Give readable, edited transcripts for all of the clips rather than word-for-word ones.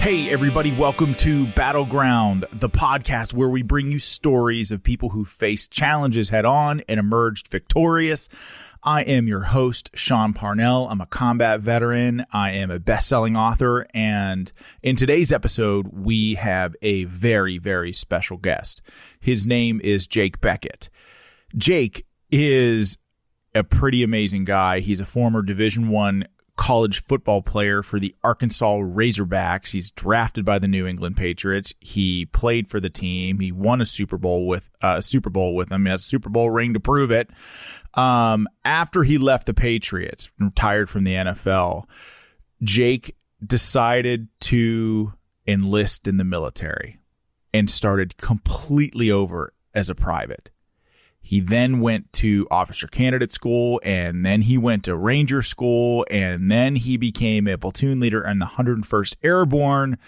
Hey everybody, welcome to Battleground, the podcast where we bring you stories of people who faced challenges head on and emerged victorious. I am your host, Sean Parnell. I'm a combat veteran. I am a best-selling author. And in today's episode, we have a very, very special guest. His name is Jake Bequette. Jake is a pretty amazing guy. He's a former Division I college football player for the Arkansas Razorbacks. He's drafted by the New England Patriots. He played for the team. He won a Super Bowl with them. He has a Super Bowl ring to prove it. After he left the Patriots, retired from the NFL, Jake decided to enlist in the military and started completely over as a private. He then went to Officer Candidate School, and then he went to Ranger School, and then he became a platoon leader in the 101st Airborne,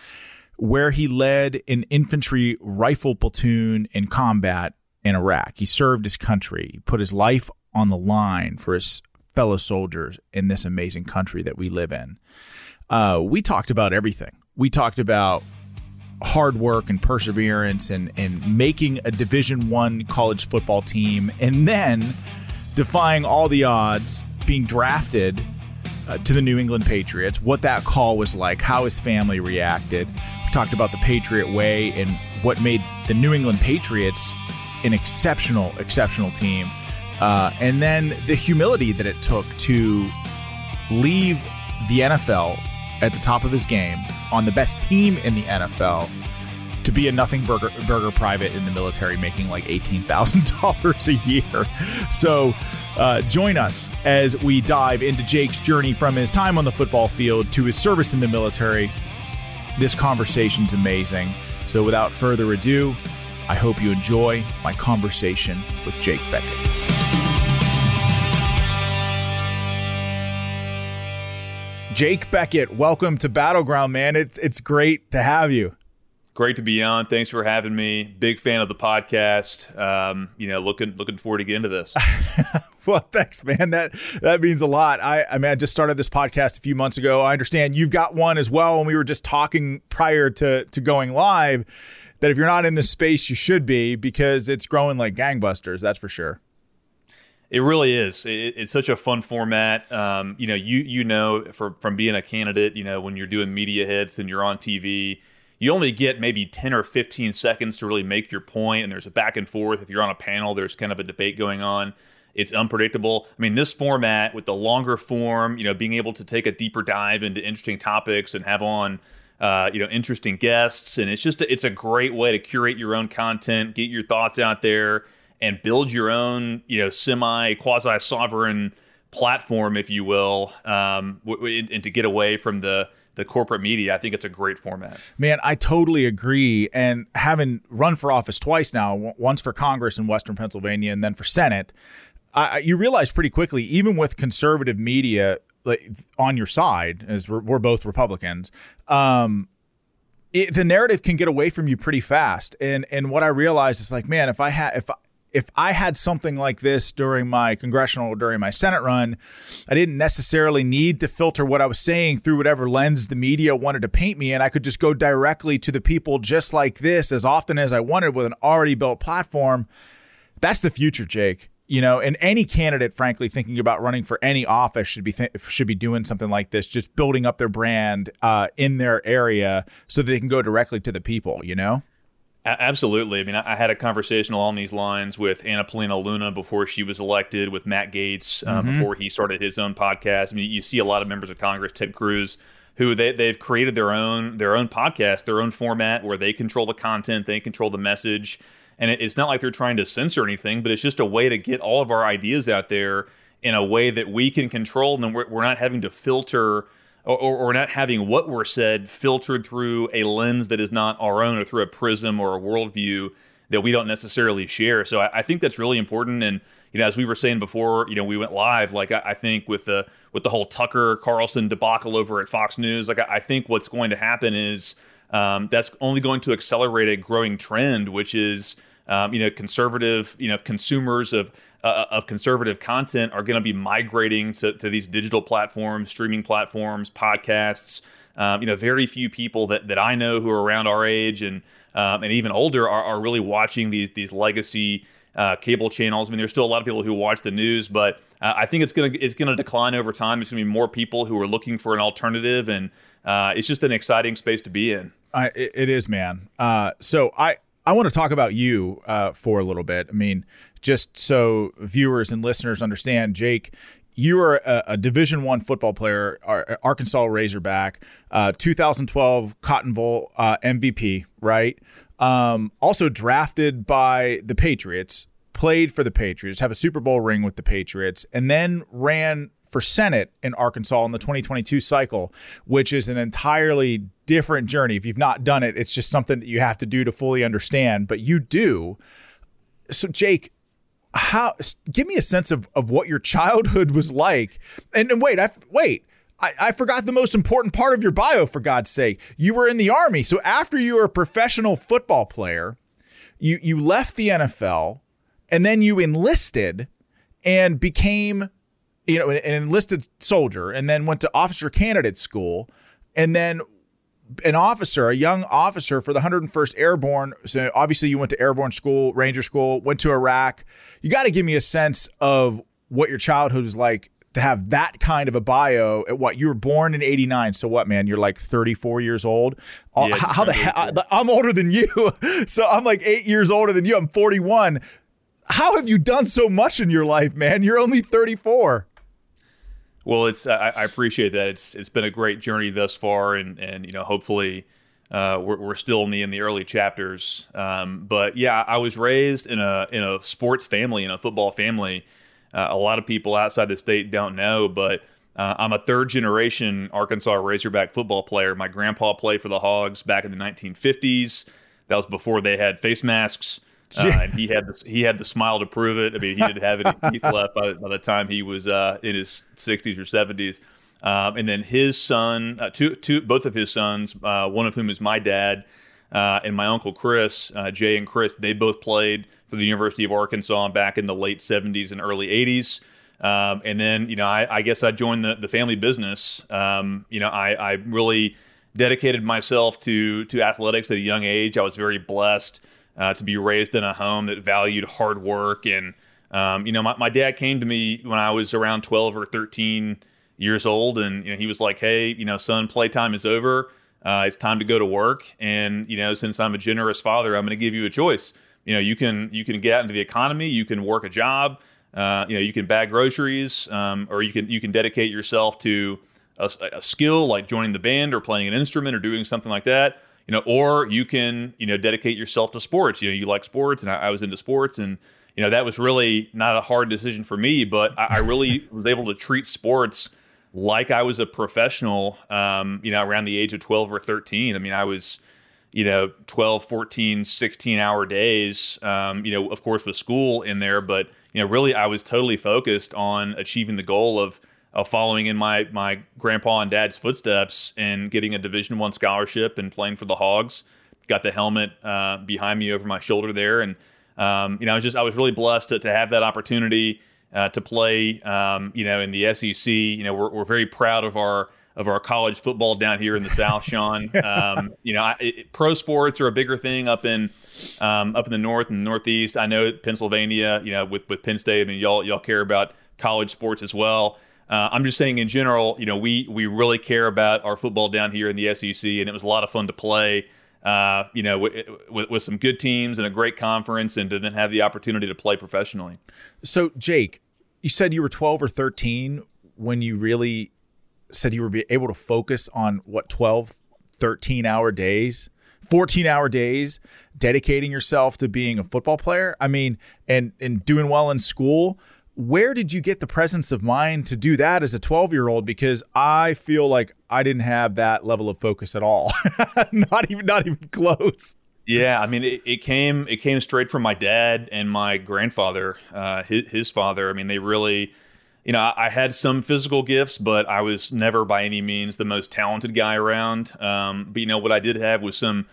where he led an infantry rifle platoon in combat in Iraq. He served his country. He put his life on the line for his fellow soldiers in this amazing country that we live in. We talked about everything. We talked about hard work and perseverance and making a Division I college football team, and then defying all the odds, being drafted to the New England Patriots, what that call was like, how his family reacted. We talked about the Patriot way and what made the New England Patriots an exceptional, exceptional team. And then the humility that it took to leave the NFL at the top of his game, on the best team in the NFL, to be a nothing burger private in the military, making like $18,000 a year. So join us as we dive into Jake's journey from his time on the football field to his service in the military. This conversation's amazing. So without further ado, I hope you enjoy my conversation with Jake Bequette. Jake Bequette, welcome to Battleground, man. It's great to have you. Great to be on. Thanks for having me. Big fan of the podcast. Looking forward to getting to this. Well, thanks, man. That means a lot. I just started this podcast a few months ago. I understand you've got one as well, and we were just talking prior to going live that if you're not in this space, you should be, because it's growing like gangbusters, that's for sure. It really is. It's such a fun format. From being a candidate, when you're doing media hits and you're on TV, you only get maybe 10 or 15 seconds to really make your point, and there's a back and forth. If you're on a panel, there's kind of a debate going on. It's unpredictable. I mean, this format with the longer form, being able to take a deeper dive into interesting topics and have on interesting guests, and it's a great way to curate your own content, get your thoughts out there, and build your own, semi-quasi-sovereign platform, if you will, and to get away from the corporate media. I think it's a great format. Man, I totally agree. And having run for office twice now, once for Congress in Western Pennsylvania and then for Senate, you realize pretty quickly, even with conservative media like on your side, as we're both Republicans, the narrative can get away from you pretty fast. And what I realized is like, man, if I had something like this during my Senate run, I didn't necessarily need to filter what I was saying through whatever lens the media wanted to paint me. And I could just go directly to the people just like this as often as I wanted with an already built platform. That's the future, Jake. You know, and any candidate, frankly, thinking about running for any office should be doing something like this, just building up their brand in their area so that they can go directly to the people, you know? Absolutely. I mean, I had a conversation along these lines with Anna Paulina Luna before she was elected, with Matt Gaetz before he started his own podcast. I mean, you see a lot of members of Congress, Ted Cruz, who they've created their own podcast, their own format where they control the content, they control the message. And it's not like they're trying to censor anything, but it's just a way to get all of our ideas out there in a way that we can control. And then we're not having to filter or not having what we're said filtered through a lens that is not our own or through a prism or a worldview that we don't necessarily share. So I think that's really important. And, you know, as we were saying before, you know, we went live, like I think with the whole Tucker Carlson debacle over at Fox News, like I think what's going to happen is that's only going to accelerate a growing trend, which is, you know, conservative, you know, consumers of conservative content are going to be migrating to these digital platforms, streaming platforms, podcasts. You know, very few people that I know who are around our age and even older are really watching these legacy cable channels. I mean, there's still a lot of people who watch the news, but I think it's gonna decline over time. It's gonna be more people who are looking for an alternative, and it's just an exciting space to be in. It is, man. So I want to talk about you for a little bit. I mean, just so viewers and listeners understand, Jake, you are a Division I football player, Arkansas Razorback, 2012 Cotton Bowl MVP, right? Also drafted by the Patriots, played for the Patriots, have a Super Bowl ring with the Patriots, and then ran for Senate in Arkansas in the 2022 cycle, which is an entirely different journey. If you've not done it, it's just something that you have to do to fully understand, but you do. So, Jake, give me a sense of what your childhood was like. And wait, I forgot the most important part of your bio, for God's sake. You were in the Army. So after you were a professional football player, you left the NFL, and then you enlisted and became, you know, an enlisted soldier, and then went to Officer Candidate School, and then an officer, a young officer for the 101st Airborne. So obviously you went to Airborne School, Ranger School, went to Iraq. You got to give me a sense of what your childhood was like to have that kind of a bio at what you were born in 89. So what, man, you're like 34 years old. Yeah, how the hell? I'm older than you. So I'm like 8 years older than you. I'm 41. How have you done so much in your life, man? You're only 34. Well, it's I appreciate that. It's been a great journey thus far, and you know, hopefully we're still in the early chapters. But yeah, I was raised in a sports family, in a football family. A lot of people outside the state don't know, but I'm a third generation Arkansas Razorback football player. My grandpa played for the Hogs back in the 1950s. That was before they had face masks. And he had the smile to prove it. I mean, he didn't have any teeth left by the time he was in his 60s or 70s. And then his son, both of his sons, one of whom is my dad, and my uncle Chris, Jay and Chris, they both played for the University of Arkansas back in the late 70s and early 80s. And then, you know, I guess I joined the family business. You know, I really dedicated myself to athletics at a young age. I was very blessed to be raised in a home that valued hard work. And, you know, my dad came to me when I was around 12 or 13 years old. And, you know, he was like, hey, you know, son, playtime is over. It's time to go to work. And, you know, since I'm a generous father, I'm going to give you a choice. You know, you can get out into the economy. You can work a job. You know, you can bag groceries, or you can dedicate yourself to a skill like joining the band or playing an instrument or doing something like that. You know, or you can, you know, dedicate yourself to sports. You know, you like sports, and I was into sports, and, you know, that was really not a hard decision for me, but I really was able to treat sports like I was a professional, you know, around the age of 12 or 13. I mean, I was, you know, 12, 14, 16-hour days, you know, of course with school in there, but, you know, really I was totally focused on achieving the goal of following in my grandpa and dad's footsteps and getting a Division I scholarship and playing for the Hogs. Got the helmet behind me over my shoulder there. And, you know, I was really blessed to have that opportunity to play, you know, in the SEC. You know, we're very proud of our of our college football down here in the South, Sean. Pro sports are a bigger thing up in the North and Northeast. I know Pennsylvania, with Penn State, I mean, y'all care about college sports as well. I'm just saying in general, we really care about our football down here in the SEC, and it was a lot of fun to play, with some good teams and a great conference, and to then have the opportunity to play professionally. So, Jake, you said you were 12 or 13 when you really said you were able to focus on, 13-hour days, 14-hour days, dedicating yourself to being a football player? I mean, and doing well in school. Where did you get the presence of mind to do that as a 12-year-old? Because I feel like I didn't have that level of focus at all. not even close. Yeah, I mean, it came straight from my dad and my grandfather, his father. I mean, they really, I had some physical gifts, but I was never by any means the most talented guy around. But what I did have was some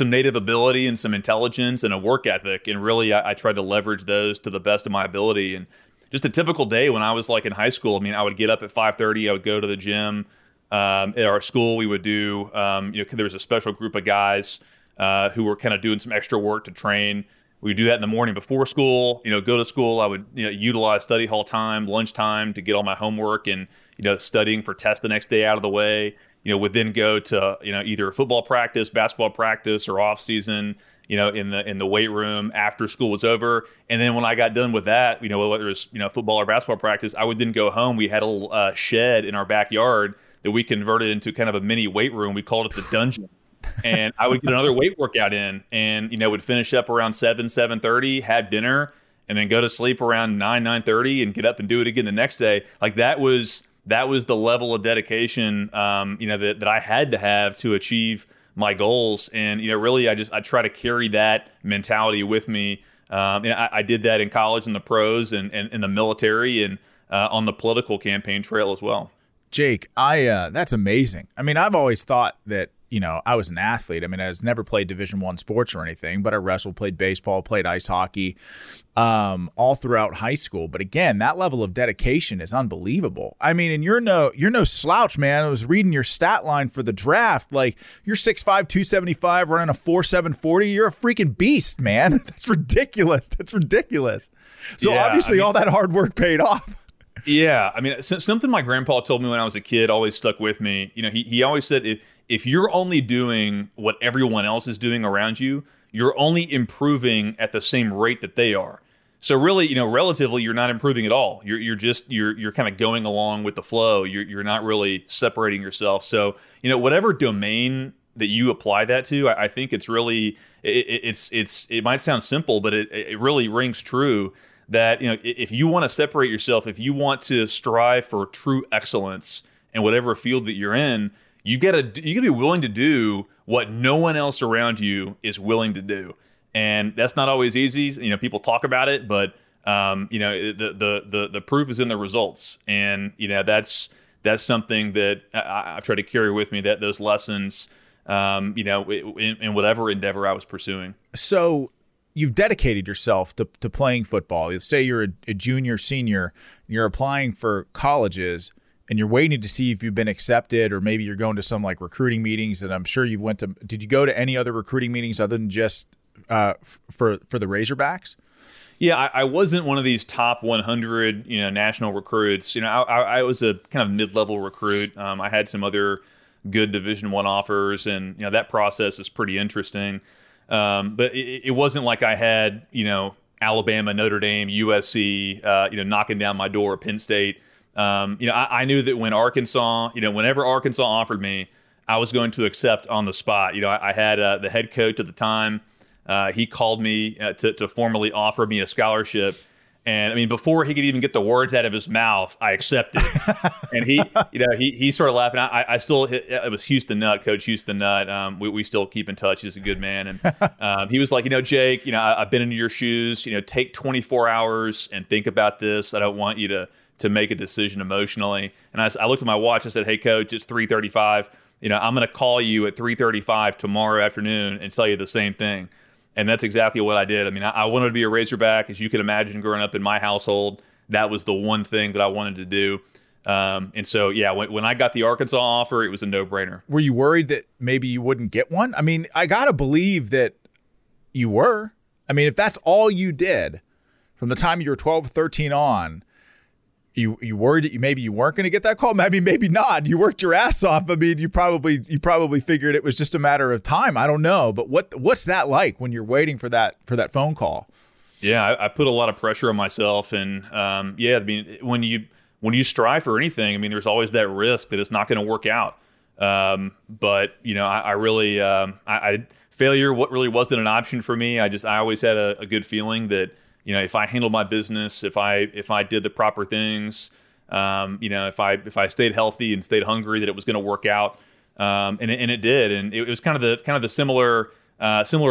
native ability and some intelligence and a work ethic, and really I tried to leverage those to the best of my ability. And just a typical day when I was in high school, I mean, I would get up at 5:30. I would go to the gym. At our school, we would do, there was a special group of guys who were kind of doing some extra work to train. We would do that in the morning before school, go to school. I would utilize study hall time, lunchtime to get all my homework and, studying for tests the next day out of the way. Would then go to, either football practice, basketball practice, or off season, in the weight room after school was over. And then when I got done with that, whether it was, football or basketball practice, I would then go home. We had a little shed in our backyard that we converted into kind of a mini weight room. We called it the dungeon. And I would get another weight workout in, and, would finish up around 7:30, have dinner, and then go to sleep around 9:30 and get up and do it again the next day. That was the level of dedication, that I had to have to achieve my goals. And, really, I try to carry that mentality with me. I did that in college, in the pros, and in the military, and on the political campaign trail as well. Jake, that's amazing. I mean, I've always thought that, I was an athlete. I mean, I was never played Division I sports or anything, but I wrestled, played baseball, played ice hockey, all throughout high school. But again, that level of dedication is unbelievable. I mean, and you're no slouch, man. I was reading your stat line for the draft. You're 6'5", 275, running a 4.7 40. You're a freaking beast, man. That's ridiculous. So yeah, obviously all that hard work paid off. Yeah, I mean, something my grandpa told me when I was a kid always stuck with me. He always said, if you're only doing what everyone else is doing around you, you're only improving at the same rate that they are. So really, relatively, you're not improving at all. You're just kind of going along with the flow. You're not really separating yourself. So whatever domain that you apply that to, I think it's really it might sound simple, but it really rings true. That, if you want to separate yourself, if you want to strive for true excellence in whatever field that you're in, you got to be willing to do what no one else around you is willing to do, and that's not always easy. People talk about it, but the proof is in the results, and that's something that I've tried to carry with me, that those lessons, in whatever endeavor I was pursuing. So. You've dedicated yourself to playing football. Let's say you're a junior, senior, and you're applying for colleges, and you're waiting to see if you've been accepted, or maybe you're going to some recruiting meetings. And I'm sure did you go to any other recruiting meetings other than just for the Razorbacks? Yeah, I wasn't one of these top 100 national recruits. I was a kind of mid-level recruit. I had some other good Division I offers, and that process is pretty interesting. But it wasn't like I had, Alabama, Notre Dame, USC, knocking down my door, Penn State. I knew that whenever Arkansas offered me, I was going to accept on the spot. I had the head coach at the time. He called me to formally offer me a scholarship. And I mean, before he could even get the words out of his mouth, I accepted. And he started laughing. I still, it was Houston Nutt, Coach Houston Nutt. We still keep in touch. He's a good man. And he was like, Jake, I've been in your shoes. Take 24 hours and think about this. I don't want you to make a decision emotionally. And I looked at my watch. I said, hey, Coach, it's 3:35. I'm going to call you at 3:35 tomorrow afternoon and tell you the same thing. And that's exactly what I did. I mean, I wanted to be a Razorback. As you can imagine, growing up in my household, that was the one thing that I wanted to do. And so, yeah, when I got the Arkansas offer, it was a no-brainer. Were you worried that maybe you wouldn't get one? I mean, I got to believe that you were. I mean, if that's all you did from the time you were 12, 13 on, you worried that maybe you weren't going to get that call? I mean, maybe not. You worked your ass off. I mean, you probably figured it was just a matter of time. I don't know. But what's that like when you're waiting for that phone call? Yeah, I put a lot of pressure on myself. And, yeah, I mean, when you strive for anything, I mean, there's always that risk that it's not going to work out. But you know, I really failure really wasn't an option for me. I always had a good feeling that, you know, if I handled my business, if I did the proper things, you know, if I stayed healthy and stayed hungry, that it was going to work out. And it did. And it was kind of the similar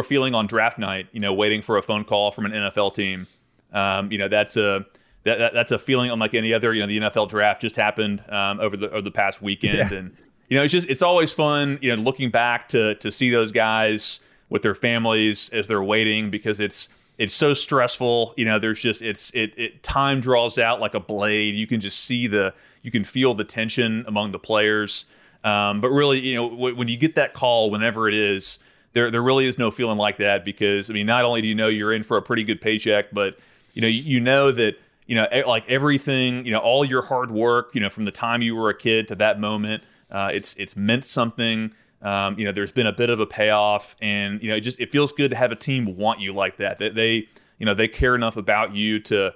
feeling on draft night, you know, waiting for a phone call from an NFL team. You know, that's a feeling unlike any other. You know, the NFL draft just happened over the past weekend, yeah. And you know, it's always fun. You know, looking back to see those guys with their families as they're waiting, because it's so stressful. You know, there's just time draws out like a blade. You can just feel the tension among the players. But really, you know, when you get that call, whenever it is, there really is no feeling like that, because I mean, not only do you know you're in for a pretty good paycheck, but you know that. You know, like everything, you know, all your hard work, you know, from the time you were a kid to that moment, it's meant something. You know, there's been a bit of a payoff, and, you know, it feels good to have a team want you like that. That they, you know, they care enough about you to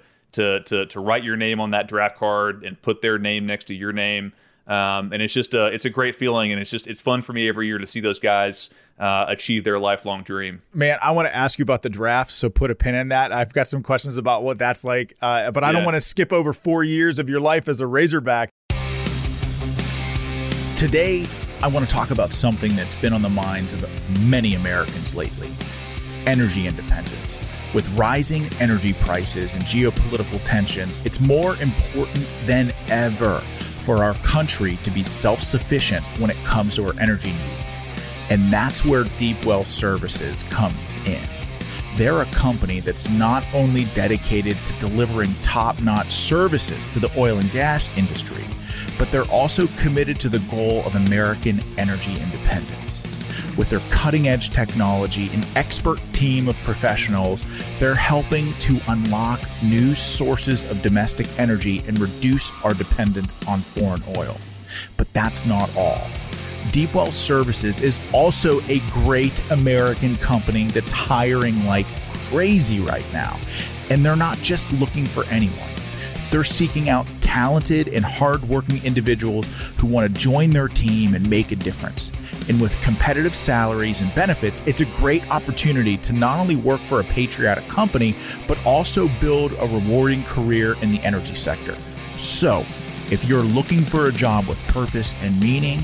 write your name on that draft card and put their name next to your name. And it's just it's a great feeling, and it's fun for me every year to see those guys achieve their lifelong dream. Man, I want to ask you about the draft, so put a pin in that. I've got some questions about what that's like, but I don't want to skip over 4 years of your life as a Razorback. Today, I want to talk about something that's been on the minds of many Americans lately: energy independence. With rising energy prices and geopolitical tensions, it's more important than ever for our country to be self-sufficient when it comes to our energy needs. And that's where Deep Well Services comes in. They're a company that's not only dedicated to delivering top-notch services to the oil and gas industry, but they're also committed to the goal of American energy independence. With their cutting-edge technology and expert team of professionals, they're helping to unlock new sources of domestic energy and reduce our dependence on foreign oil. But that's not all. Deep Well Services is also a great American company that's hiring like crazy right now. And they're not just looking for anyone. They're seeking out talented and hardworking individuals who want to join their team and make a difference. And with competitive salaries and benefits, it's a great opportunity to not only work for a patriotic company, but also build a rewarding career in the energy sector. So, if you're looking for a job with purpose and meaning,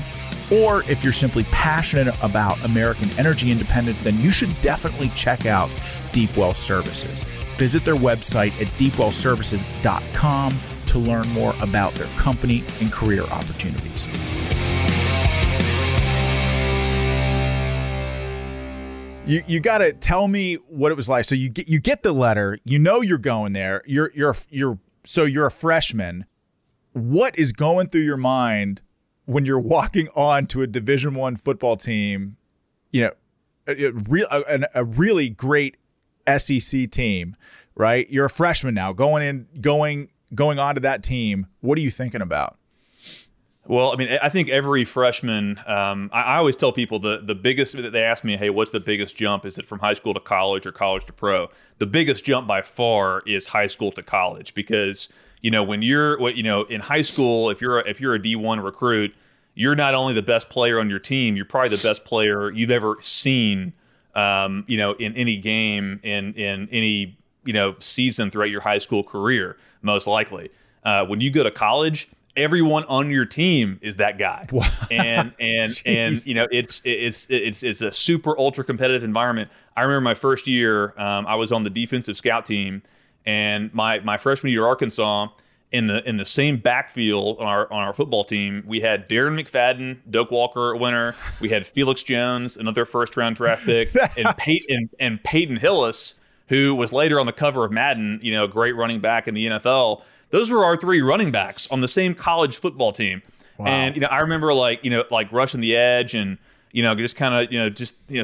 or if you're simply passionate about American energy independence, then you should definitely check out Deep Well Services. Visit their website at deepwellservices.com to learn more about their company and career opportunities. You got to tell me what it was like. So you get the letter, you know you're going there. So you're a freshman. What is going through your mind when you're walking on to a Division I football team? You know, a really great SEC team, right? You're a freshman now, going on to that team. What are you thinking about? Well, I mean, I think every freshman, I always tell people the biggest, that they ask me, hey, what's the biggest jump? Is it from high school to college or college to pro? The biggest jump by far is high school to college, because, you know, when you're, you know, in high school, if you're a D1 recruit, you're not only the best player on your team, you're probably the best player you've ever seen, you know, in any game, in any, you know, season throughout your high school career, most likely. When you go to college, everyone on your team is that guy. Wow. And you know, it's a super ultra competitive environment. I remember my first year, I was on the defensive scout team, and my freshman year at Arkansas, in the same backfield on our football team, we had Darren McFadden, Doak Walker, a winner. We had Felix Jones, another first round draft pick, and Peyton Hillis, who was later on the cover of Madden, you know, great running back in the NFL. Those were our three running backs on the same college football team. Wow. And, I remember like rushing the edge and, just kind of,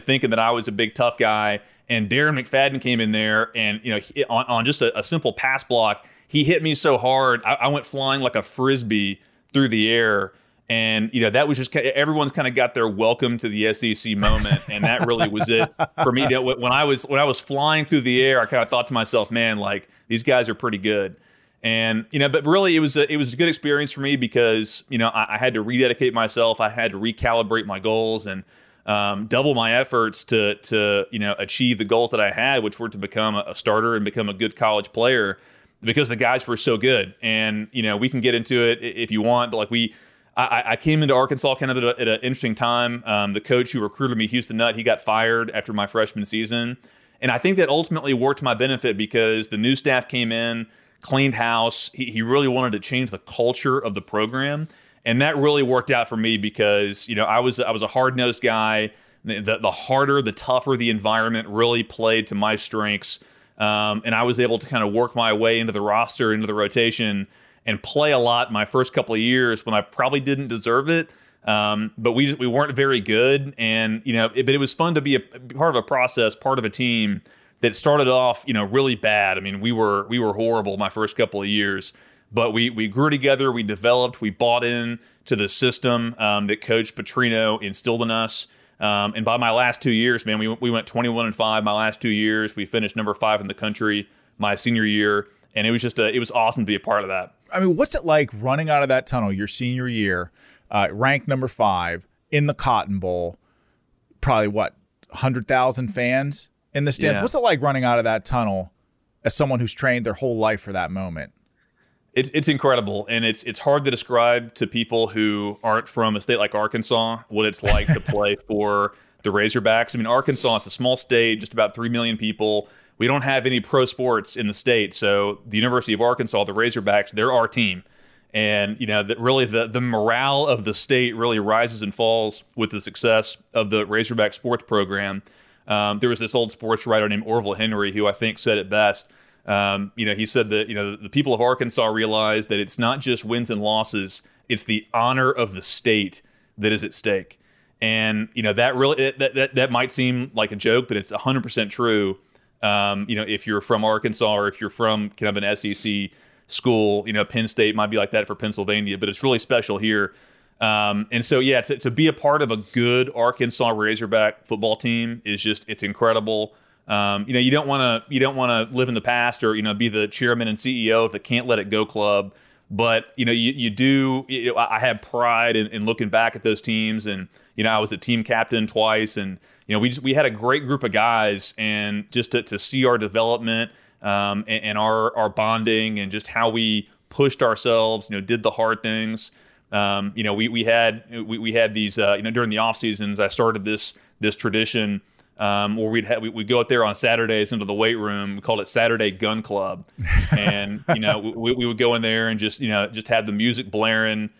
thinking that I was a big tough guy. And Darren McFadden came in there and, on just a simple pass block, he hit me so hard. I went flying like a Frisbee through the air. And, that was just everyone's kind of got their welcome to the SEC moment. And that really was it for me. When I was flying through the air, I kind of thought to myself, man, like these guys are pretty good. And, but really it was a good experience for me because, I had to rededicate myself. I had to recalibrate my goals and double my efforts to achieve the goals that I had, which were to become a starter and become a good college player because the guys were so good. And, we can get into it if you want, but I came into Arkansas kind of at an interesting time. The coach who recruited me, Houston Nutt, he got fired after my freshman season. And I think that ultimately worked to my benefit because the new staff came in, cleaned house. He really wanted to change the culture of the program. And that really worked out for me because, I was a hard-nosed guy. The harder, the tougher the environment really played to my strengths. And I was able to kind of work my way into the roster, into the rotation, and play a lot my first couple of years when I probably didn't deserve it. But we weren't very good. And, but it was fun to be a part of a process, part of a team that started off, really bad. I mean, we were horrible my first couple of years, but we grew together, we developed, we bought in to the system that Coach Petrino instilled in us. And by my last 2 years, man, we went 21-5 my last 2 years. We finished number 5 in the country my senior year. And it was just it was awesome to be a part of that. I mean, what's it like running out of that tunnel your senior year, ranked number 5 in the Cotton Bowl, probably 100,000 fans in the stands? Yeah. What's it like running out of that tunnel as someone who's trained their whole life for that moment? It's incredible, and it's hard to describe to people who aren't from a state like Arkansas what it's like to play for the Razorbacks. I mean, Arkansas, it's a small state, just about 3 million people. We don't have any pro sports in the state, so the University of Arkansas, the Razorbacks, they're our team. And, really the morale of the state really rises and falls with the success of the Razorback sports program. There was this old sports writer named Orville Henry who I think said it best. He said that, the people of Arkansas realize that it's not just wins and losses, it's the honor of the state that is at stake. And, that really that might seem like a joke, but it's 100% true. If you're from Arkansas or if you're from kind of an SEC school, Penn State might be like that for Pennsylvania, but it's really special here. And so, yeah, to be a part of a good Arkansas Razorback football team is just, it's incredible. You don't want to live in the past or, be the chairman and CEO of the Can't Let It Go club. But, I had pride in looking back at those teams. And, I was a team captain twice. And, we had a great group of guys. And just to see our development and our bonding and just how we pushed ourselves, did the hard things. We had these, during the off seasons, I started this tradition where we'd go out there on Saturdays into the weight room. We called it Saturday Gun Club. And, we would go in there and just have the music blaring,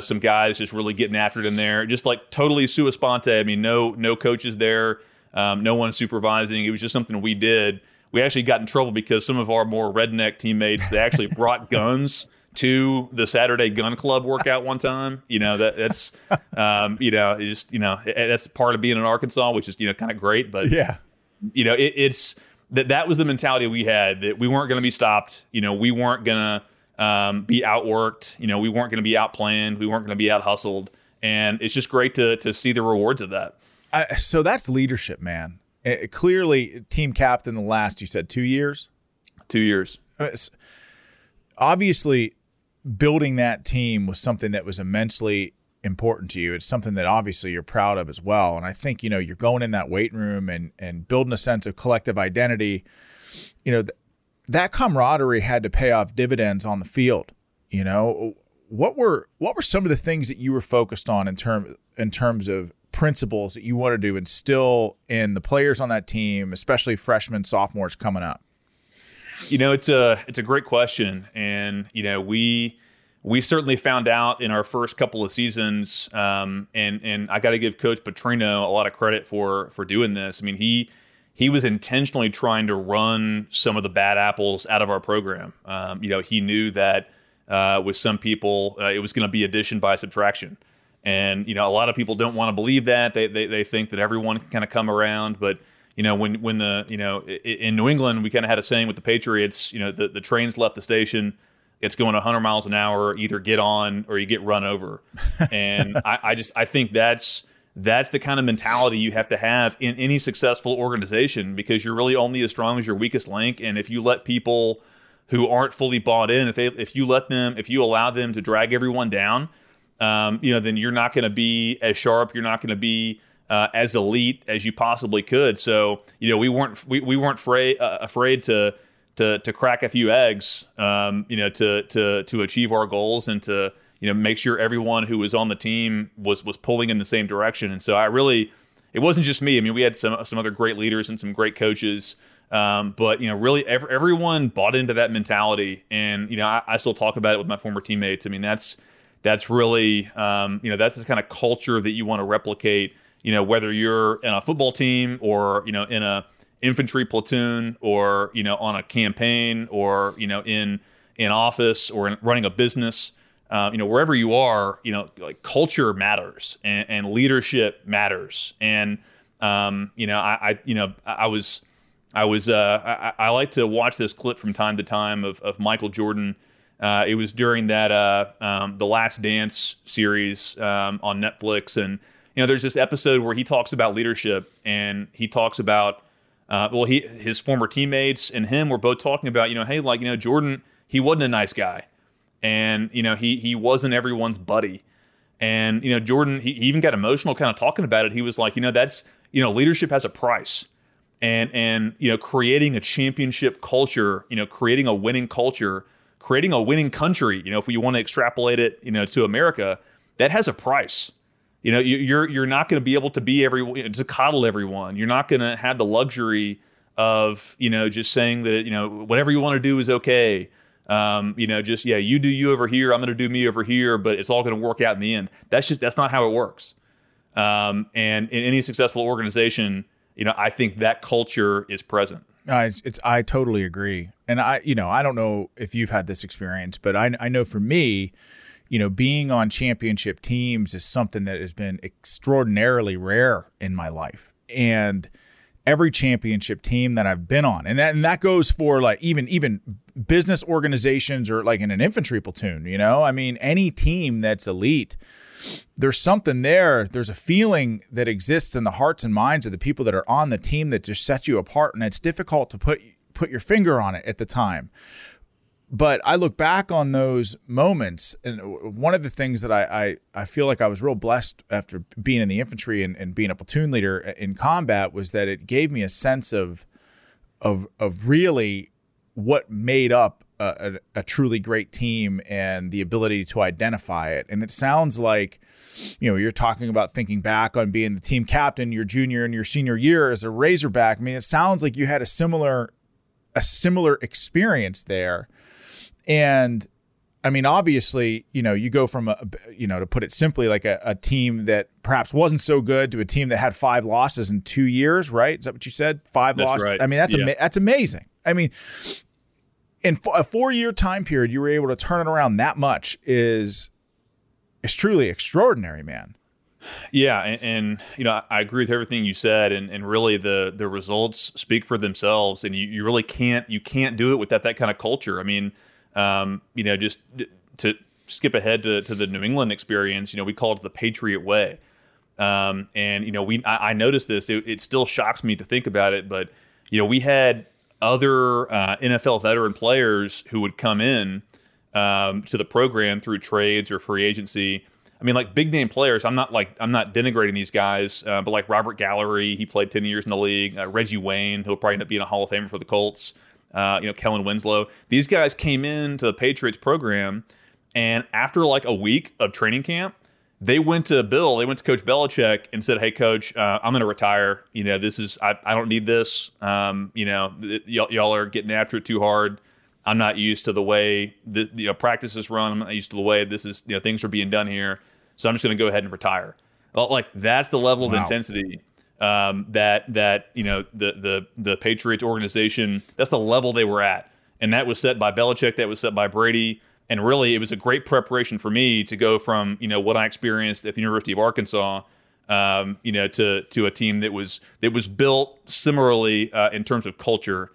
some guys just really getting after it in there. Just like totally sua sponte. I mean, no coaches there, no one supervising. It was just something we did. We actually got in trouble because some of our more redneck teammates, they actually brought guns to the Saturday Gun Club workout one time. That's that's part of being in Arkansas, which is kind of great, but yeah, it's that was the mentality we had, that we weren't going to be stopped, we weren't going to be outworked, we weren't going to be outplanned, we weren't going to be out-hustled, and it's just great to see the rewards of that. So that's leadership, man. Clearly team captain the last, you said 2 years? 2 years. Obviously, building that team was something that was immensely important to you. It's something that obviously you're proud of as well. And I think, you're going in that weight room and building a sense of collective identity. That camaraderie had to pay off dividends on the field. What were some of the things that you were focused on in terms of principles that you wanted to instill in the players on that team, especially freshmen, sophomores coming up? It's a great question. And, we certainly found out in our first couple of seasons, and I got to give Coach Petrino a lot of credit for doing this. I mean, he, he was intentionally trying to run some of the bad apples out of our program. You know, he knew that with some people, it was going to be addition by subtraction. And, you know, a lot of people don't want to believe that. They think that everyone can kind of come around. But, you know, when the, you know, in New England, we kind of had a saying with the Patriots, you know, the train's left the station. It's going 100 miles an hour. Either get on or you get run over. And I think that's the kind of mentality you have to have in any successful organization, because you're really only as strong as your weakest link. And if you let people who aren't fully bought in, if you allow them to drag everyone down, you know, then you're not going to be as sharp. You're not going to be as elite as you possibly could. So, you know, we weren't afraid to crack a few eggs, you know, to achieve our goals and to, you know, make sure everyone who was on the team was pulling in the same direction. And so it wasn't just me. I mean, we had some other great leaders and some great coaches, but, you know, really everyone bought into that mentality. And, you know, I still talk about it with my former teammates. I mean, that's really, you know, that's the kind of culture that you want to replicate, you know, whether you're in a football team or, you know, in a infantry platoon or, you know, on a campaign or, you know, in office or running a business, you know, wherever you are, you know, like culture matters and leadership matters. And, you know, I like to watch this clip from time to time of Michael Jordan. It was during that, The Last Dance series, on Netflix. And, you know, there's this episode where he talks about leadership and he talks about, his former teammates and him were both talking about, you know, hey, like, you know, Jordan, he wasn't a nice guy, and, you know, he wasn't everyone's buddy, and, you know, Jordan, he even got emotional kind of talking about it. He was like, you know, that's, you know, leadership has a price, and you know, creating a championship culture, you know, creating a winning culture, creating a winning country, you know, if we want to extrapolate it, you know, to America, that has a price. You know, you're not going to be able to be to coddle everyone. You're not going to have the luxury of, you know, just saying that, you know, whatever you want to do is okay. You know, just, yeah, you do you over here. I'm going to do me over here, but it's all going to work out in the end. That's not how it works. And in any successful organization, you know, I think that culture is present. I totally agree. And you know, I don't know if you've had this experience, but I know for me, you know, being on championship teams is something that has been extraordinarily rare in my life. And every championship team that I've been on, and that goes for like even business organizations or like in an infantry platoon, you know, I mean, any team that's elite, there's something there. There's a feeling that exists in the hearts and minds of the people that are on the team that just sets you apart. And it's difficult to put your finger on it at the time. But I look back on those moments, and one of the things that I feel like I was real blessed after being in the infantry and being a platoon leader in combat was that it gave me a sense of really what made up a truly great team and the ability to identify it. And it sounds like, you know, you're talking about thinking back on being the team captain your junior and your senior year as a Razorback. I mean, it sounds like you had a similar experience there. And I mean, obviously, you know, you go from you know, to put it simply, like a team that perhaps wasn't so good to a team that had 5 losses in 2 years, right? Is that what you said? 5 that's losses. Right. I mean, that's amazing. I mean, in a 4-year time period, you were able to turn it around that much is truly extraordinary, man. Yeah. And you know, I agree with everything you said, and really the results speak for themselves, and you really can't do it without that kind of culture. I mean, you know, just to skip ahead to the New England experience, you know, we call it the Patriot way. And, you know, I noticed this, it still shocks me to think about it, but, you know, we had other NFL veteran players who would come in to the program through trades or free agency. I mean, like big name players. I'm not denigrating these guys, but like Robert Gallery, he played 10 years in the league. Reggie Wayne, he'll probably end up being a Hall of Famer for the Colts. You know, Kellen Winslow. These guys came into the Patriots program, and after like a week of training camp, they went to Coach Belichick and said, "Hey, Coach, I'm going to retire. You know, this is I don't need this. You know, y'all are getting after it too hard. I'm not used to the way the practices run. I'm not used to the way this is. You know, things are being done here. So I'm just going to go ahead and retire." Well, like that's the level of intensity that you know, the Patriots organization, that's the level they were at. And that was set by Belichick, that was set by Brady. And really, it was a great preparation for me to go from, you know, what I experienced at the University of Arkansas, you know, to a team that was built similarly in terms of culture,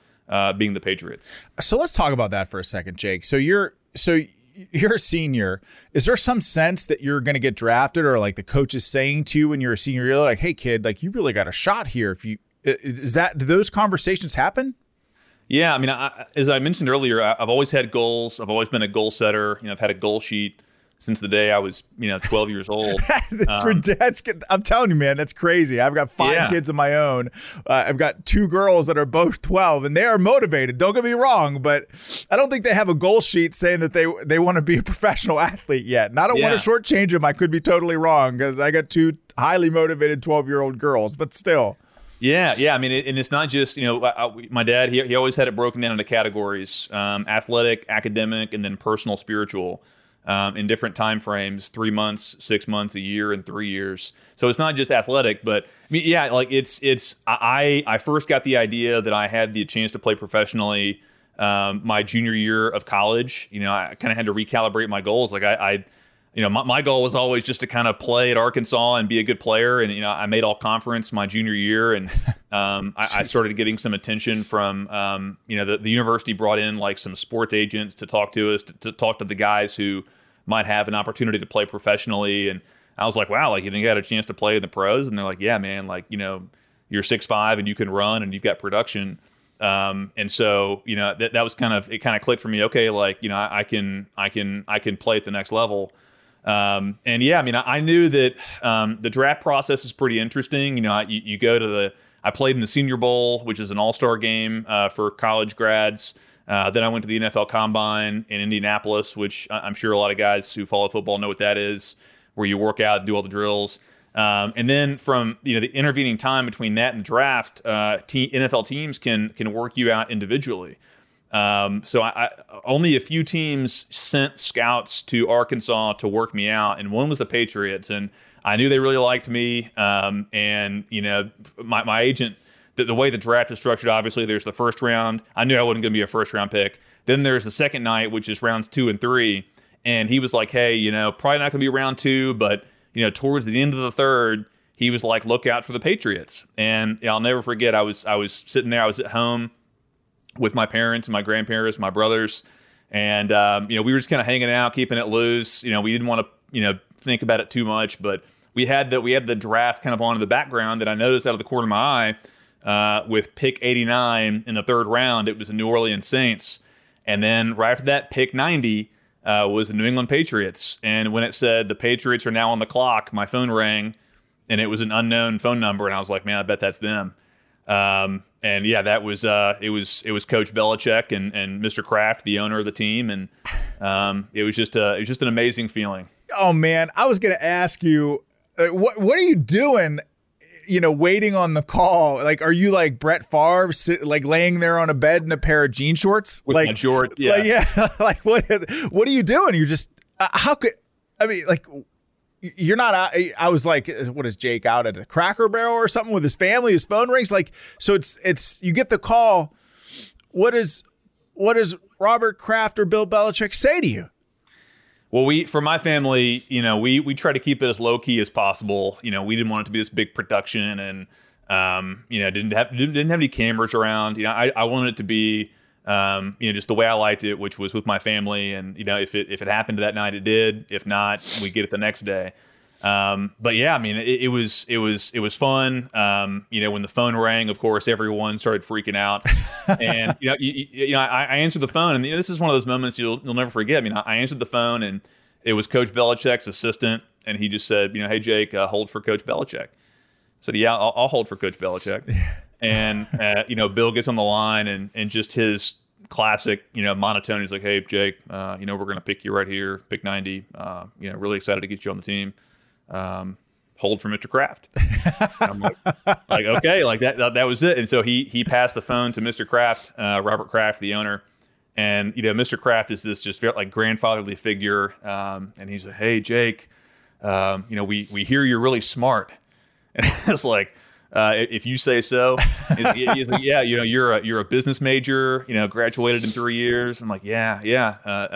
being the Patriots. So let's talk about that for a second, Jake. So you're a senior. Is there some sense that you're going to get drafted, or like the coach is saying to you when you're a senior, you're like, hey kid, like you really got a shot here? Do those conversations happen? Yeah, I mean, as I mentioned earlier, I've always had goals. I've always been a goal setter. You know, I've had a goal sheet since the day I was, 12 years old. I'm telling you, man, that's crazy. I've got 5 kids of my own. I've got 2 girls that are both 12, and they are motivated. Don't get me wrong, but I don't think they have a goal sheet saying that they want to be a professional athlete yet. And I don't want to shortchange them. I could be totally wrong because I got 2 highly motivated 12-year-old girls, but still. Yeah. I mean, and it's not just, my dad, he always had it broken down into categories, athletic, academic, and then personal, spiritual, in different time frames, 3 months, 6 months, a year, and 3 years. So it's not just athletic, but I mean, yeah, like I first got the idea that I had the chance to play professionally my junior year of college. You know, I kind of had to recalibrate my goals. Like my goal was always just to kind of play at Arkansas and be a good player. And, I made all conference my junior year, and I started getting some attention from, the university brought in like some sports agents to talk to us, to talk to the guys who might have an opportunity to play professionally. And I was like, wow, like you think I had a chance to play in the pros? And they're like, yeah, man, like, you're 6'5" and you can run and you've got production. And so, that was it kind of clicked for me. Okay. Like, I can play at the next level. I knew that the draft process is pretty interesting. I played in the Senior Bowl, which is an all-star game for college grads. Then I went to the NFL Combine in Indianapolis, which I'm sure a lot of guys who follow football know what that is, where you work out and do all the drills. And then from the intervening time between that and draft, NFL teams can work you out individually. So only a few teams sent scouts to Arkansas to work me out, and one was the Patriots, and I knew they really liked me. My agent, the way the draft is structured, obviously there's the first round. I knew I wasn't going to be a first round pick. Then there's the second night, which is rounds 2 and 3. And he was like, hey, probably not going to be round 2, but towards the end of the third, he was like, look out for the Patriots. And I'll never forget. I was sitting there, I was at home with my parents and my grandparents, my brothers. And, we were just kind of hanging out, keeping it loose. We didn't want to, think about it too much, but we had the draft kind of on in the background that I noticed out of the corner of my eye, with pick 89 in the third round. It was the New Orleans Saints. And then right after that, pick 90 was the New England Patriots. And when it said the Patriots are now on the clock, my phone rang and it was an unknown phone number. And I was like, man, I bet that's them. That was it was Coach Belichick and Mr. Kraft, the owner of the team, and it was just an amazing feeling. Oh man, I was going to ask you, what are you doing? Waiting on the call. Like, are you like Brett Favre, like laying there on a bed in a pair of jean shorts? With like Jordan, yeah. Like, yeah. Like what are you doing? You're just You're not. I was like, what is Jake out at a Cracker Barrel or something with his family? His phone rings. Like, so it's you get the call. What does Robert Kraft or Bill Belichick say to you? Well, for my family, we try to keep it as low key as possible. We didn't want it to be this big production, and didn't have any cameras around. I wanted it to be just the way I liked it, which was with my family. And, if it happened that night, it did. If not, we get it the next day. It was fun. When the phone rang, of course, everyone started freaking out. And, I answered the phone, and this is one of those moments you'll never forget. I answered the phone, and it was Coach Belichick's assistant. And he just said, hey, Jake, hold for Coach Belichick. I said, yeah, I'll hold for Coach Belichick. And, Bill gets on the line and just his classic, monotone. He's like, hey, Jake, we're going to pick you right here, pick 90. Really excited to get you on the team. Hold for Mr. Kraft. And I'm like, okay, like that was it. And so he passed the phone to Mr. Kraft, Robert Kraft, the owner. And, Mr. Kraft is this just like grandfatherly figure. And he's like, hey, Jake, we hear you're really smart. And I was like, If you say so. He's like, yeah, you know, you're a business major, you know, graduated in 3 years. I'm like, yeah,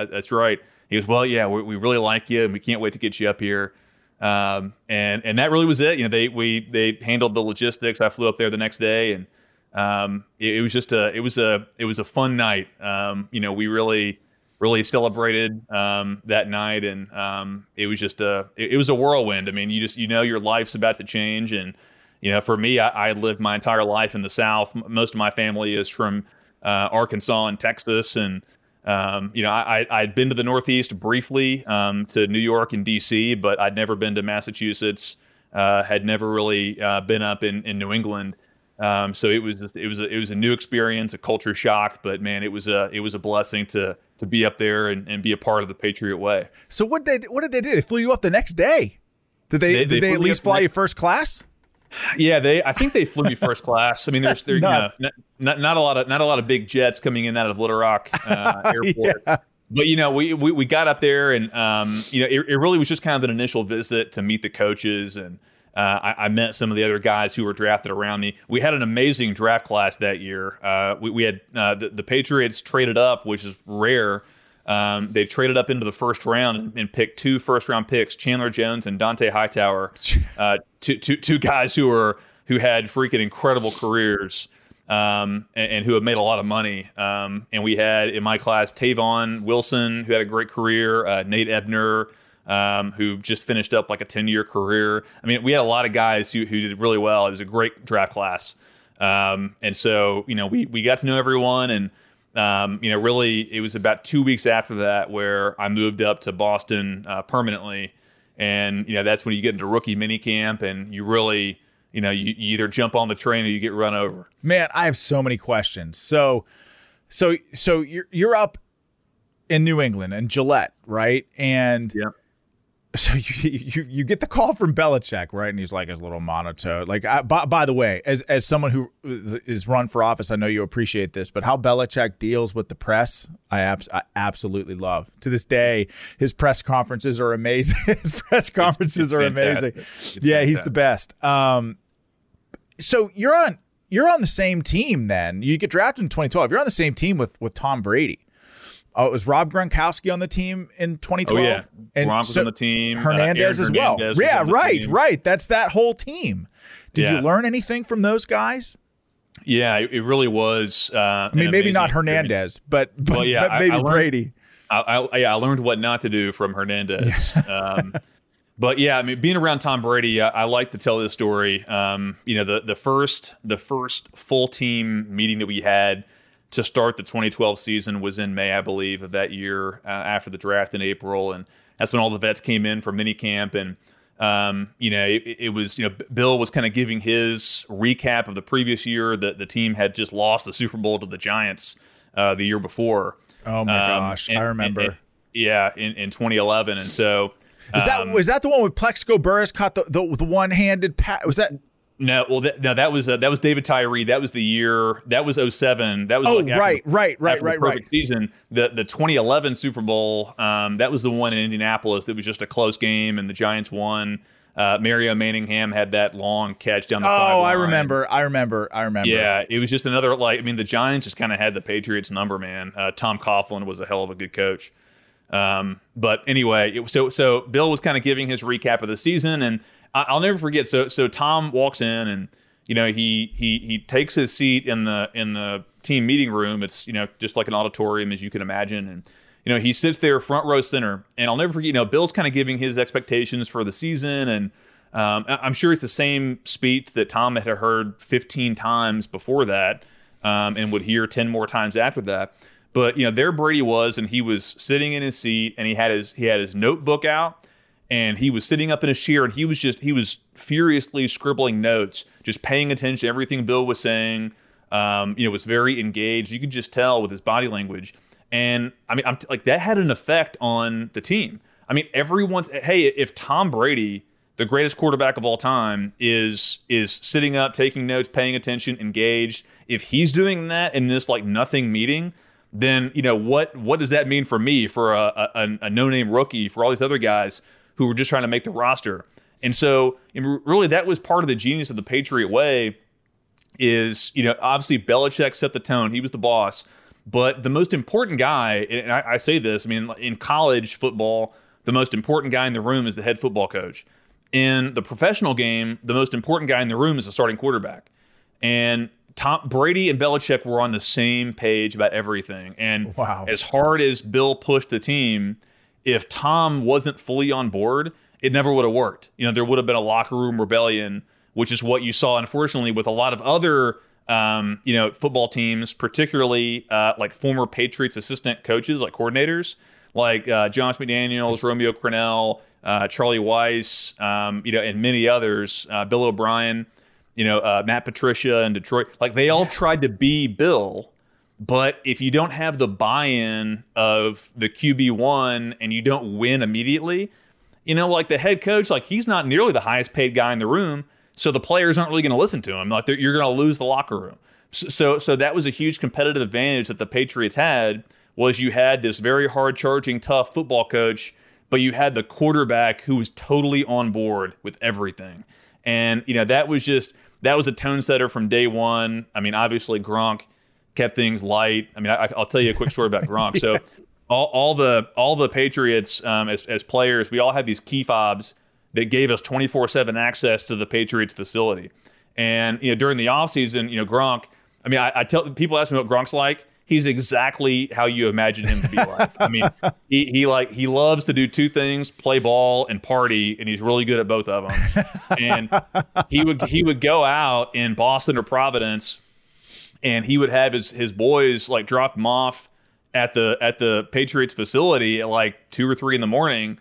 that's right. He goes, well, yeah, we really like you, and we can't wait to get you up here. And that really was it. You know, they handled the logistics. I flew up there the next day, and it was just a fun night. You know, we really celebrated that night, and it was just a whirlwind. I mean, your life's about to change, and you know, for me, I lived my entire life in the South. Most of my family is from Arkansas and Texas, and you know, I'd been to the Northeast briefly, to New York and DC, but I'd never been to Massachusetts, had never really, been up in New England. So it was a new experience, a culture shock, but man, it was a blessing to be up there and be a part of the Patriot way. So what did they do? They flew you up the next day. Did they at least fly you first class? Yeah, I think they flew me first class. I mean, there's you know, not a lot of big jets coming in out of Little Rock airport. Yeah. But you know, we got up there, and you know, it really was just kind of an initial visit to meet the coaches, and I met some of the other guys who were drafted around me. We had an amazing draft class that year. We had the Patriots traded up, which is rare. They traded up into the first round and picked two first-round picks, Chandler Jones and Dante Hightower, two guys who had freaking incredible careers, and who have made a lot of money. And we had in my class Tavon Wilson, who had a great career, Nate Ebner, who just finished up like a 10-year career. I mean, we had a lot of guys who did really well. It was a great draft class, and so you know we got to know everyone. And you know, really, it was about 2 weeks after that where I moved up to Boston permanently, and you know that's when you get into rookie minicamp, and you really, you know, you either jump on the train or you get run over. Man, I have so many questions. So you're up in New England and Gillette, right? And yeah. So you get the call from Belichick, right? And he's like his little monotone. Like, by the way, as someone who is run for office, I know you appreciate this, but how Belichick deals with the press, I absolutely love. To this day, his press conferences are amazing. His press conferences are amazing. Yeah, he's the best. So you're on the same team then. You get drafted in 2012. You're on the same team with Tom Brady. Oh, it was Rob Gronkowski on the team in 2012. Oh, yeah. And Ron was on the team. Hernandez as well. Yeah, right. That's that whole team. Did you learn anything from those guys? Yeah, it really was. I mean, maybe not Hernandez, but maybe Brady. I learned what not to do from Hernandez. Yeah. But yeah, I mean, being around Tom Brady, I like to tell this story. You know, the first full team meeting that we had to start the 2012 season was in May, I believe, of that year, after the draft in April. And that's when all the vets came in for minicamp. And, you know, it was, you know, Bill was kind of giving his recap of the previous year that the team had just lost the Super Bowl to the Giants the year before. Oh, my gosh. I remember. In 2011. And so. Was that the one with Plexico Burris caught the one-handed pass? Was that? No, well, that was David Tyree. That was the year. That was 2007. That was after the perfect season. The 2011 Super Bowl. That was the one in Indianapolis. That was just a close game, and the Giants won. Mario Manningham had that long catch down the sideline. Oh, I remember. Yeah, it was just another the Giants just kind of had the Patriots number, man. Tom Coughlin was a hell of a good coach. But anyway, so Bill was kind of giving his recap of the season, and I'll never forget. So Tom walks in, and you know he takes his seat in the team meeting room. It's you know just like an auditorium, as you can imagine, and you know he sits there front row center. And I'll never forget. You know Bill's kind of giving his expectations for the season, and I'm sure it's the same speech that Tom had heard 15 times before that, and would hear 10 more times after that. But you know there Brady was, and he was sitting in his seat, and he had his notebook out. And he was sitting up in his chair, and he was furiously scribbling notes, just paying attention to everything Bill was saying. You know, was very engaged. You could just tell with his body language. And I mean, that had an effect on the team. I mean, if Tom Brady, the greatest quarterback of all time, is sitting up, taking notes, paying attention, engaged. If he's doing that in this nothing meeting, then you know what does that mean for me, for a no-name rookie, for all these other guys who were just trying to make the roster? And so, really, that was part of the genius of the Patriot way is, obviously Belichick set the tone. He was the boss. But the most important guy, and I say this, in college football, the most important guy in the room is the head football coach. In the professional game, the most important guy in the room is the starting quarterback. And Tom Brady and Belichick were on the same page about everything. And wow. As hard as Bill pushed the team, if Tom wasn't fully on board, it never would have worked. There would have been a locker room rebellion, which is what you saw, unfortunately, with a lot of other football teams, particularly like former Patriots assistant coaches, like coordinators, like Josh McDaniels, Romeo Crennel, Charlie Weiss, and many others, Bill O'Brien, Matt Patricia and Detroit. Like, they all tried to be Bill, but if you don't have the buy-in of the QB1 and you don't win immediately, like the head coach, like he's not nearly the highest paid guy in the room. So the players aren't really going to listen to him. Like, you're going to lose the locker room. So that was a huge competitive advantage that the Patriots had, was you had this very hard-charging, tough football coach, but you had the quarterback who was totally on board with everything. And, that was a tone setter from day one. Obviously Gronk kept things light. I'll tell you a quick story about Gronk. So all the Patriots as players, we all had these key fobs that gave us 24/7 access to the Patriots facility. And, during the offseason, Gronk, I tell people, ask me what Gronk's like. He's exactly how you imagine him to be like. He loves to do two things: play ball and party, and he's really good at both of them. And he would go out in Boston or Providence, and he would have his boys like drop him off at the Patriots facility at like 2 or 3 in the morning,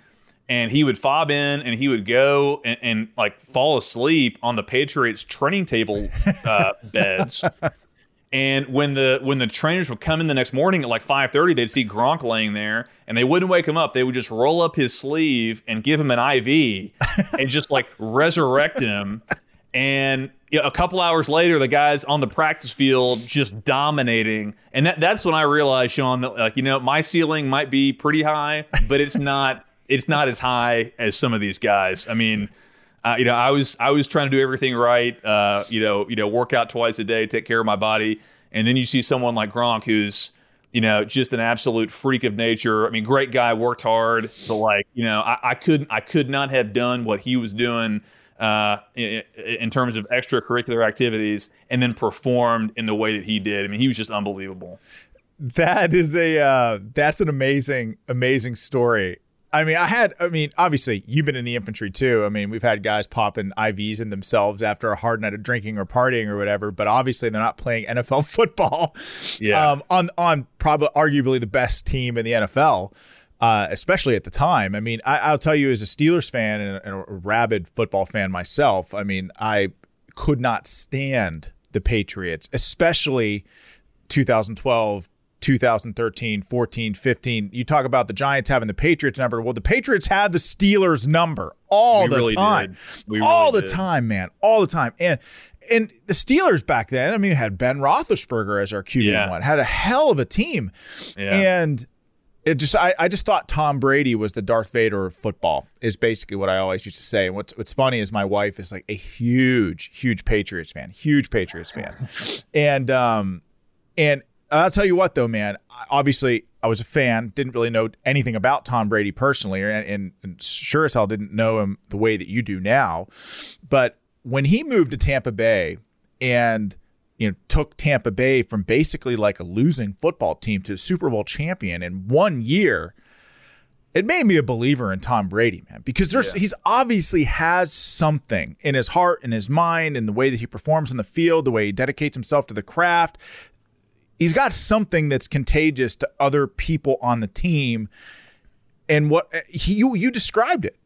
and he would fob in and he would go and like fall asleep on the Patriots training table beds. And when the trainers would come in the next morning at like 5:30, they'd see Gronk laying there, and they wouldn't wake him up. They would just roll up his sleeve and give him an IV and just like resurrect him. And a couple hours later, the guy's on the practice field just dominating. And that's when I realized, Sean, that my ceiling might be pretty high, but it's not as high as some of these guys. I was trying to do everything right. Work out twice a day, take care of my body, and then you see someone like Gronk, who's just an absolute freak of nature. Great guy, worked hard, but I could not have done what he was doing in terms of extracurricular activities, and then performed in the way that he did. He was just unbelievable. That is that's an amazing story. Obviously, you've been in the infantry too. We've had guys popping IVs in themselves after a hard night of drinking or partying or whatever, but obviously they're not playing NFL football. Yeah. On probably arguably the best team in the NFL, especially at the time. I'll tell you, as a Steelers fan and a rabid football fan myself, I could not stand the Patriots, especially 2012, 2013, 14, 15. You talk about the Giants having the Patriots number. Well, the Patriots had the Steelers number all the time. All the time, man. And the Steelers back then, had Ben Roethlisberger as our QB1, had a hell of a team. Yeah. And it just, I just thought Tom Brady was the Darth Vader of football, is basically what I always used to say. And what's funny is my wife is like a huge Patriots fan, and I'll tell you what, though, man. Obviously, I was a fan, didn't really know anything about Tom Brady personally, and sure as hell didn't know him the way that you do now. But when he moved to Tampa Bay and took Tampa Bay from basically like a losing football team to a Super Bowl champion in 1 year, it made me a believer in Tom Brady, man, because he's obviously has something in his heart, in his mind, in the way that he performs on the field, the way he dedicates himself to the craft. He's got something that's contagious to other people on the team. And what you described it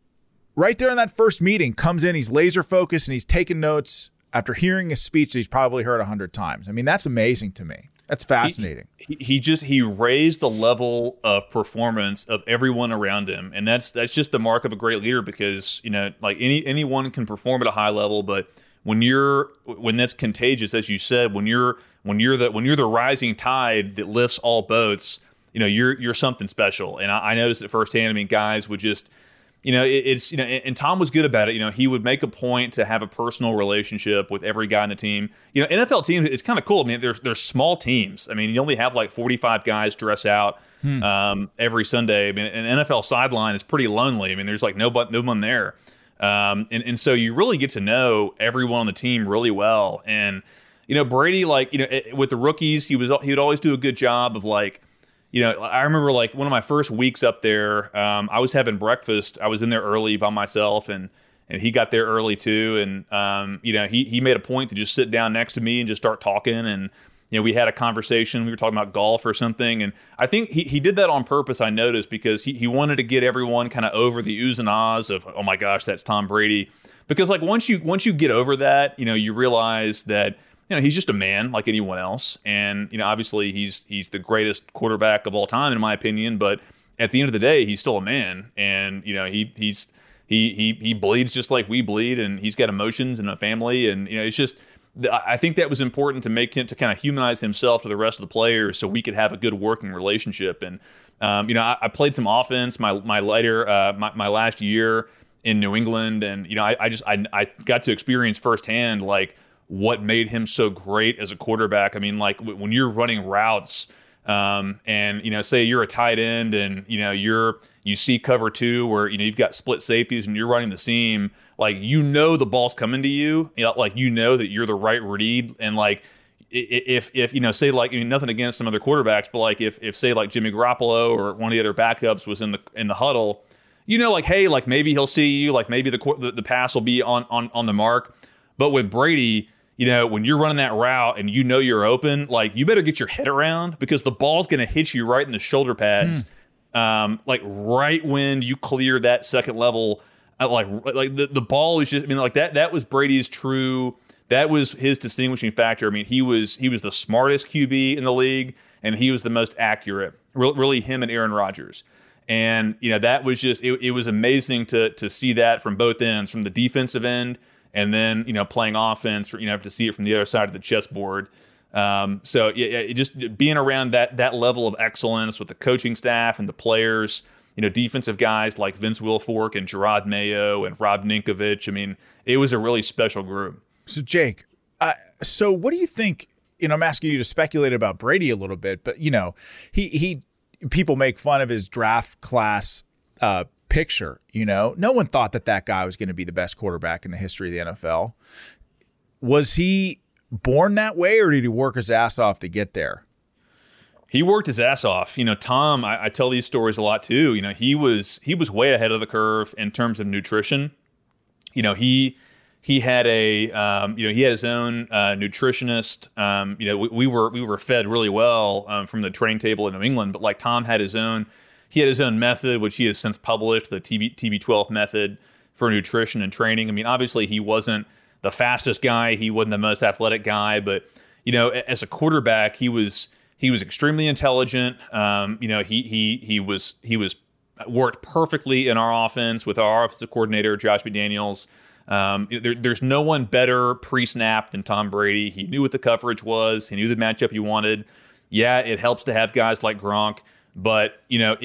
right there in that first meeting. Comes in, he's laser focused, and he's taking notes after hearing a speech that he's probably heard 100 times. That's amazing to me. That's fascinating. He raised the level of performance of everyone around him. And that's just the mark of a great leader, because, like anyone can perform at a high level, but when that's contagious, as you said, when you're the rising tide that lifts all boats, you're something special. And I noticed it firsthand. Guys would just, you know, it's, you know, and Tom was good about it. You know, he would make a point to have a personal relationship with every guy on the team. You know, NFL teams, it's kind of cool. I mean, they're small teams. I mean, you only have like 45 guys dress out every Sunday. I mean, an NFL sideline is pretty lonely. I mean, there's like no one there. And so you really get to know everyone on the team really well. And, you know, Brady, like, you know, with the rookies, he would always do a good job of, like, you know, I remember, like, one of my first weeks up there, I was having breakfast. I was in there early by myself, and he got there early too. And, you know, he made a point to just sit down next to me and just start talking. And, you know, we had a conversation. We were talking about golf or something. And I think he did that on purpose, I noticed, because he wanted to get everyone kind of over the oohs and ahs of, oh, my gosh, that's Tom Brady. Because, like, once you get over that, you know, you realize that, you know, he's just a man like anyone else. And, you know, obviously he's the greatest quarterback of all time, in my opinion. But at the end of the day, he's still a man. And, you know, he bleeds just like we bleed. And he's got emotions and a family. And, you know, it's just, I think that was important to make him, to kind of humanize himself to the rest of the players so we could have a good working relationship. And, you know, I played some offense my last year in New England. And, you know, I got to experience firsthand, like, what made him so great as a quarterback. I mean, like, when you're running routes, and, you know, say you're a tight end, and, you know, you see cover two, where, you know, you've got split safeties and you're running the seam, like, you know, the ball's coming to you, you know, like, you know that you're the right read. And, like, if you know, say, like, I mean, nothing against some other quarterbacks, but, like, if say, like, Jimmy Garoppolo or one of the other backups was in the huddle, you know, like, hey, like, maybe he'll see you, like, maybe the pass will be on the mark. But with Brady, you know, when you're running that route and you know you're open, like, you better get your head around, because the ball's going to hit you right in the shoulder pads, like, right when you clear that second level. Like the ball is just, I mean, like, that was Brady's true, that was his distinguishing factor. I mean, he was the smartest QB in the league, and he was the most accurate. Really, him and Aaron Rodgers. And, you know, that was just, it was amazing to see that from both ends, from the defensive end, and then, you know, playing offense, you know, have to see it from the other side of the chessboard. So yeah, it just being around that level of excellence with the coaching staff and the players, you know, defensive guys like Vince Wilfork and Gerard Mayo and Rob Ninkovich. I mean, it was a really special group. So, Jake, so what do you think? You know, I'm asking you to speculate about Brady a little bit, but, you know, he people make fun of his draft class picture. You know, no one thought that guy was going to be the best quarterback in the history of the NFL. Was he born that way, or did he work his ass off to get there? He worked his ass off. You know, Tom, I tell these stories a lot too. You know, he was way ahead of the curve in terms of nutrition. You know, he had his own nutritionist. You know, we were fed really well from the training table in New England, but, like, Tom had his own. He had his own method, which he has since published, the TB12 method for nutrition and training. I mean, obviously, he wasn't the fastest guy. He wasn't the most athletic guy. But, you know, as a quarterback, he was extremely intelligent. You know, he worked perfectly in our offense with our offensive coordinator, Josh McDaniels. There's no one better pre-snap than Tom Brady. He knew what the coverage was. He knew the matchup you wanted. Yeah, it helps to have guys like Gronk. But, you know,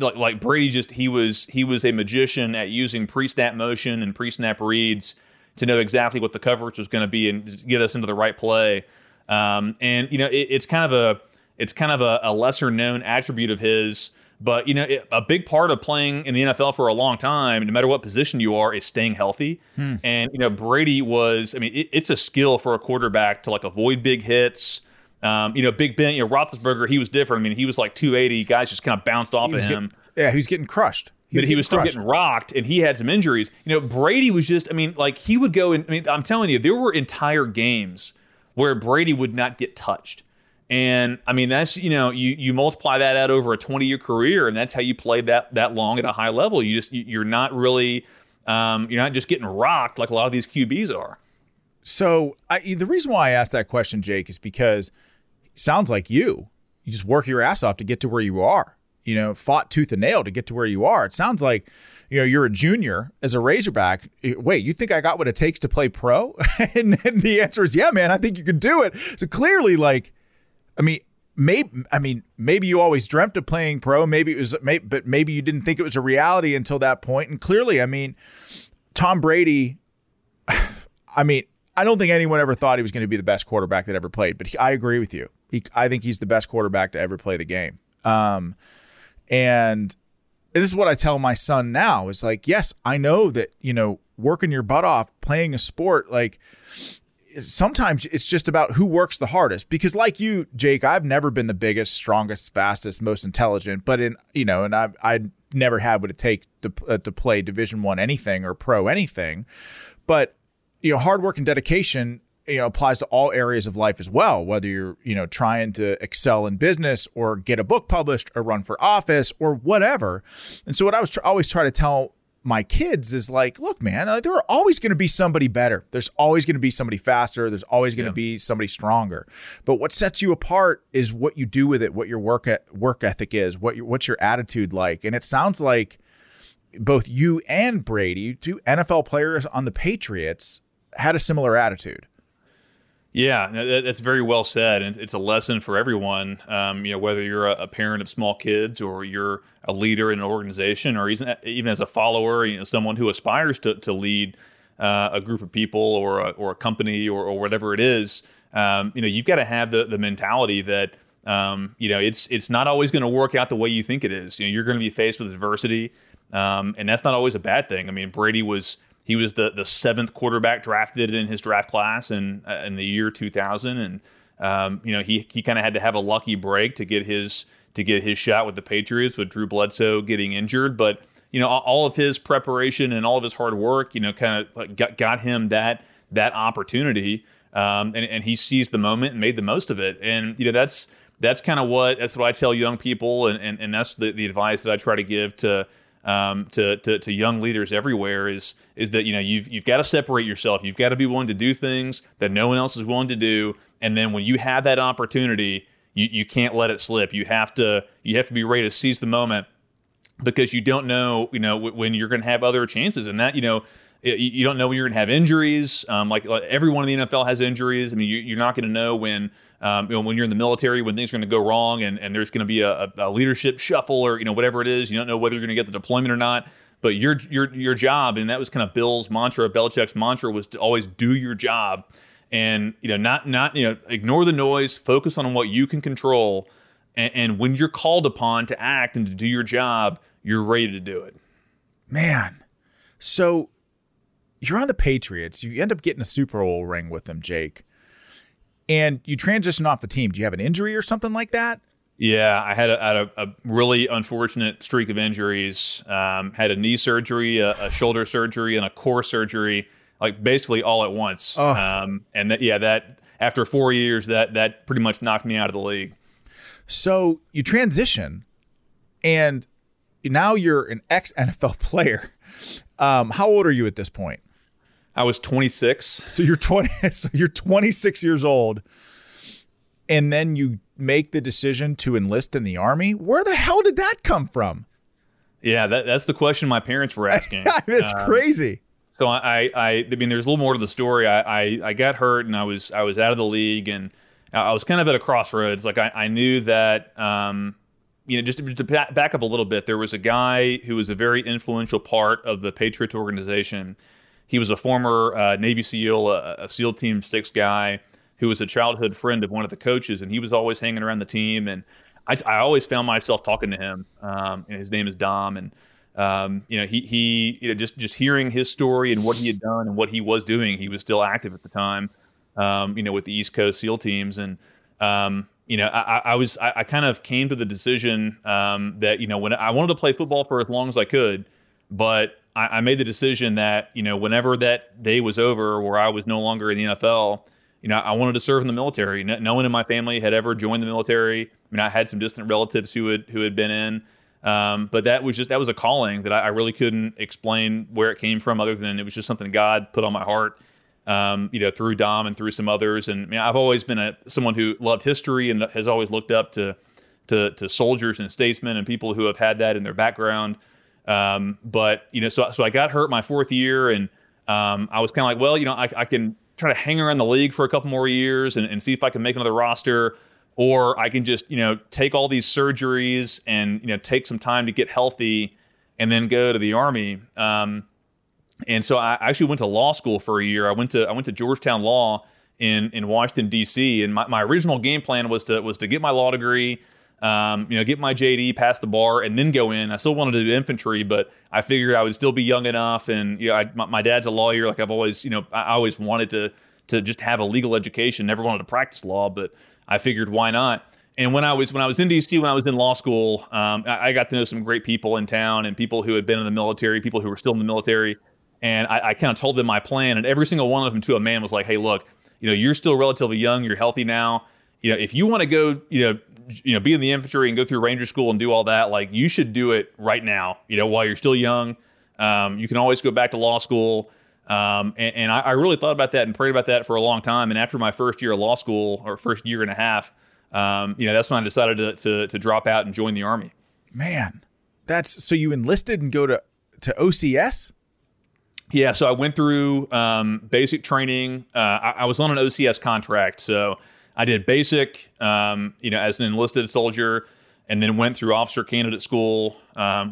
like Brady, just he was a magician at using pre-snap motion and pre-snap reads to know exactly what the coverage was going to be and get us into the right play. And, you know, it's kind of a lesser known attribute of his. But, you know, a big part of playing in the NFL for a long time, no matter what position you are, is staying healthy. And, you know, Brady was, I mean, it's a skill for a quarterback to, like, avoid big hits. You know, Big Ben, you know, Roethlisberger, he was different. I mean, he was like 280. Guys just kind of bounced off of him. He was getting crushed. But he was still getting rocked, and he had some injuries. You know, Brady was just, I mean, like, he would go, and, I mean, I'm telling you, there were entire games where Brady would not get touched. And, I mean, that's, you know, you multiply that out over a 20-year career, and that's how you play that long at a high level. You just, you're not really, you're not just getting rocked like a lot of these QBs are. So the reason why I asked that question, Jake, is because sounds like you just work your ass off to get to where you are, you know, fought tooth and nail to get to where you are. It sounds like, you know, you're a junior as a Razorback. Wait, you think I got what it takes to play pro? And then the answer is, yeah, man, I think you could do it. So clearly, like, I mean, Maybe you always dreamt of playing pro. But maybe you didn't think it was a reality until that point. And clearly, Tom Brady. I don't think anyone ever thought he was going to be the best quarterback that ever played. But I agree with you. I think he's the best quarterback to ever play the game. And this is what I tell my son now. It's like, yes, I know that working your butt off, playing a sport, like. Sometimes it's just about who works the hardest, because like you, Jake, I've never been the biggest, strongest, fastest, most intelligent, but I never had what it takes to play Division I anything or pro anything. But, hard work and dedication, applies to all areas of life as well, whether you're, trying to excel in business or get a book published or run for office or whatever. And so what I was always try to tell my kids is like, look, man, there are always going to be somebody better. There's always going to be somebody faster. There's always going to be somebody stronger. But what sets you apart is what you do with it, what your work ethic is, what's your attitude like. And it sounds like both you and Brady, two NFL players on the Patriots, had a similar attitude. Yeah, that's very well said. And it's a lesson for everyone, whether you're a parent of small kids or you're a leader in an organization or even as a follower, someone who aspires to lead a group of people or a company or whatever it is. You've got to have the mentality that, it's not always going to work out the way you think it is. You're going to be faced with adversity, and that's not always a bad thing. Brady was... He was the seventh quarterback drafted in his draft class in the year 2000, and he kind of had to have a lucky break to get his shot with the Patriots, with Drew Bledsoe getting injured. But all of his preparation and all of his hard work, kind of got him that opportunity, and he seized the moment and made the most of it. And that's what I tell young people, and that's the advice that I try to give to young leaders everywhere is that you've got to separate yourself. You've got to be willing to do things that no one else is willing to do, and then when you have that opportunity, you can't let it slip. You have to be ready to seize the moment, because you don't know when you're going to have other chances, and that you don't know when you're going to have injuries. Like everyone in the NFL has injuries. You're not going to know when. When you're in the military, when things are going to go wrong and there's going to be a leadership shuffle or, whatever it is, you don't know whether you're going to get the deployment or not, but your job. And that was kind of Bill's mantra, Belichick's mantra, was to always do your job and, not ignore the noise, focus on what you can control. And when you're called upon to act and to do your job, you're ready to do it. Man. So you're on the Patriots. You end up getting a Super Bowl ring with them, Jake. And you transition off the team. Do you have an injury or something like that? Yeah, I had a really unfortunate streak of injuries. Had a knee surgery, a shoulder surgery, and a core surgery, like basically all at once. Oh. That after 4 years, that pretty much knocked me out of the league. So you transition, and now you're an ex-NFL player. How old are you at this point? I was 26. So you're 20. So you're 26 years old, and then you make the decision to enlist in the Army. Where the hell did that come from? Yeah, that's the question my parents were asking. It's crazy. So I mean, there's a little more to the story. I got hurt, and I was out of the league, and I was kind of at a crossroads. Like I knew that, just to back up a little bit, there was a guy who was a very influential part of the Patriots organization. He was a former Navy SEAL, a SEAL Team 6 guy who was a childhood friend of one of the coaches, and he was always hanging around the team. And I always found myself talking to him. And his name is Dom, and he just hearing his story and what he had done and what he was doing. He was still active at the time, with the East Coast SEAL teams. And I kind of came to the decision that when I wanted to play football for as long as I could, but I made the decision that, whenever that day was over where I was no longer in the NFL, I wanted to serve in the military. No one in my family had ever joined the military. I had some distant relatives who had been in, but that was a calling that I really couldn't explain where it came from, other than it was just something God put on my heart, through Dom and through some others. And I've always been someone who loved history and has always looked up to soldiers and statesmen and people who have had that in their background. So I got hurt my fourth year, and I was kind of like, I can try to hang around the league for a couple more years and see if I can make another roster, or I can just, take all these surgeries and, take some time to get healthy and then go to the Army. And so I actually went to law school for a year. I went to Georgetown Law in Washington, D.C. And my original game plan was to get my law degree, get my JD, pass the bar, and then go in. I still wanted to do infantry, but I figured I would still be young enough. And my dad's a lawyer. Like I've always, I always wanted to just have a legal education. Never wanted to practice law, but I figured why not. And when I was in D.C., when I was in law school, I got to know some great people in town and people who had been in the military, people who were still in the military. And I kind of told them my plan, and every single one of them to a man was like, "Hey, look, you're still relatively young. You're healthy now. If you want to go, be in the infantry and go through Ranger School and do all that, like you should do it right now. While you're still young, you can always go back to law school." And I really thought about that and prayed about that for a long time. And after my first year of law school, or first year and a half, that's when I decided to drop out and join the Army. Man, that's so you enlisted and go to OCS. Yeah, so I went through basic training. I was on an OCS contract, so I did basic, as an enlisted soldier, and then went through Officer Candidate School,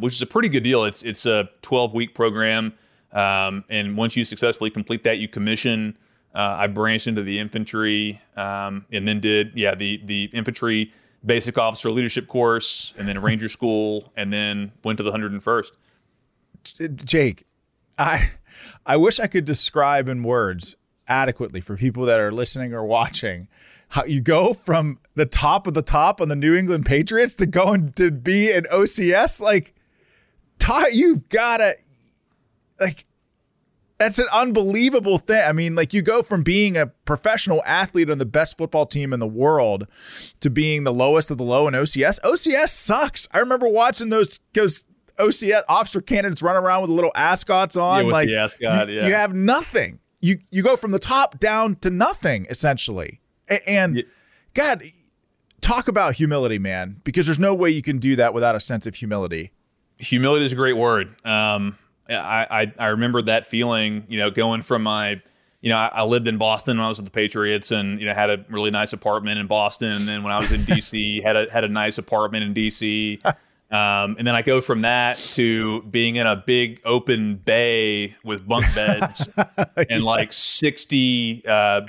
which is a pretty good deal. It's a 12-week program, and once you successfully complete that, you commission. I branched into the infantry, and then did the infantry basic officer leadership course, and then Ranger School, and then went to the 101st. Jake, I wish I could describe in words adequately for people that are listening or watching how you go from the top of the top on the New England Patriots to going to be an OCS. Like, Todd, you've got to, that's an unbelievable thing. I mean, you go from being a professional athlete on the best football team in the world to being the lowest of the low in OCS. OCS sucks. I remember watching those OCS officer candidates run around with little ascots on, the ascot, you have nothing. You go from the top down to nothing essentially. And God, talk about humility, man, because there's no way you can do that without a sense of humility. Humility is a great word. I remember that feeling, going from my, I lived in Boston when I was with the Patriots, and had a really nice apartment in Boston. And then when I was in DC, had a nice apartment in DC. And then I go from that to being in a big open bay with bunk beds and 60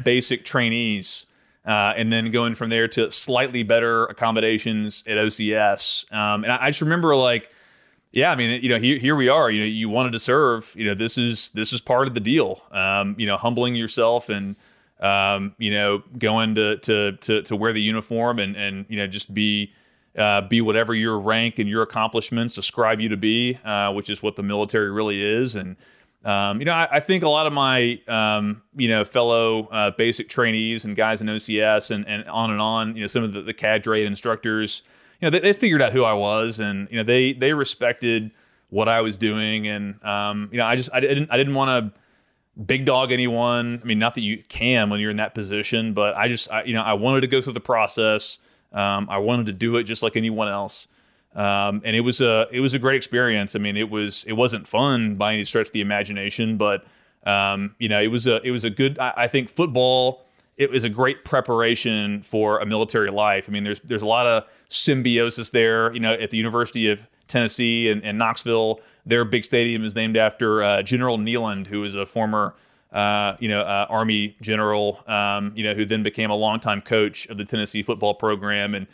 basic trainees, and then going from there to slightly better accommodations at OCS. And I just remember here we are. You wanted to serve. This is part of the deal. Humbling yourself and going to wear the uniform and just be. Be whatever your rank and your accomplishments ascribe you to be, which is what the military really is. And, I think a lot of my, fellow basic trainees and guys in OCS and on and on, some of the cadre instructors, they figured out who I was, and, they respected what I was doing. And, I didn't want to big dog anyone. I mean, not that you can when you're in that position, but I wanted to go through the process. I wanted to do it just like anyone else, and it was a great experience. I mean, it wasn't fun by any stretch of the imagination, but it was a good. I think football, it was a great preparation for a military life. I mean, there's a lot of symbiosis there. At the University of Tennessee and Knoxville, their big stadium is named after General Neyland, who is a former. Army general, who then became a longtime coach of the Tennessee football program. And,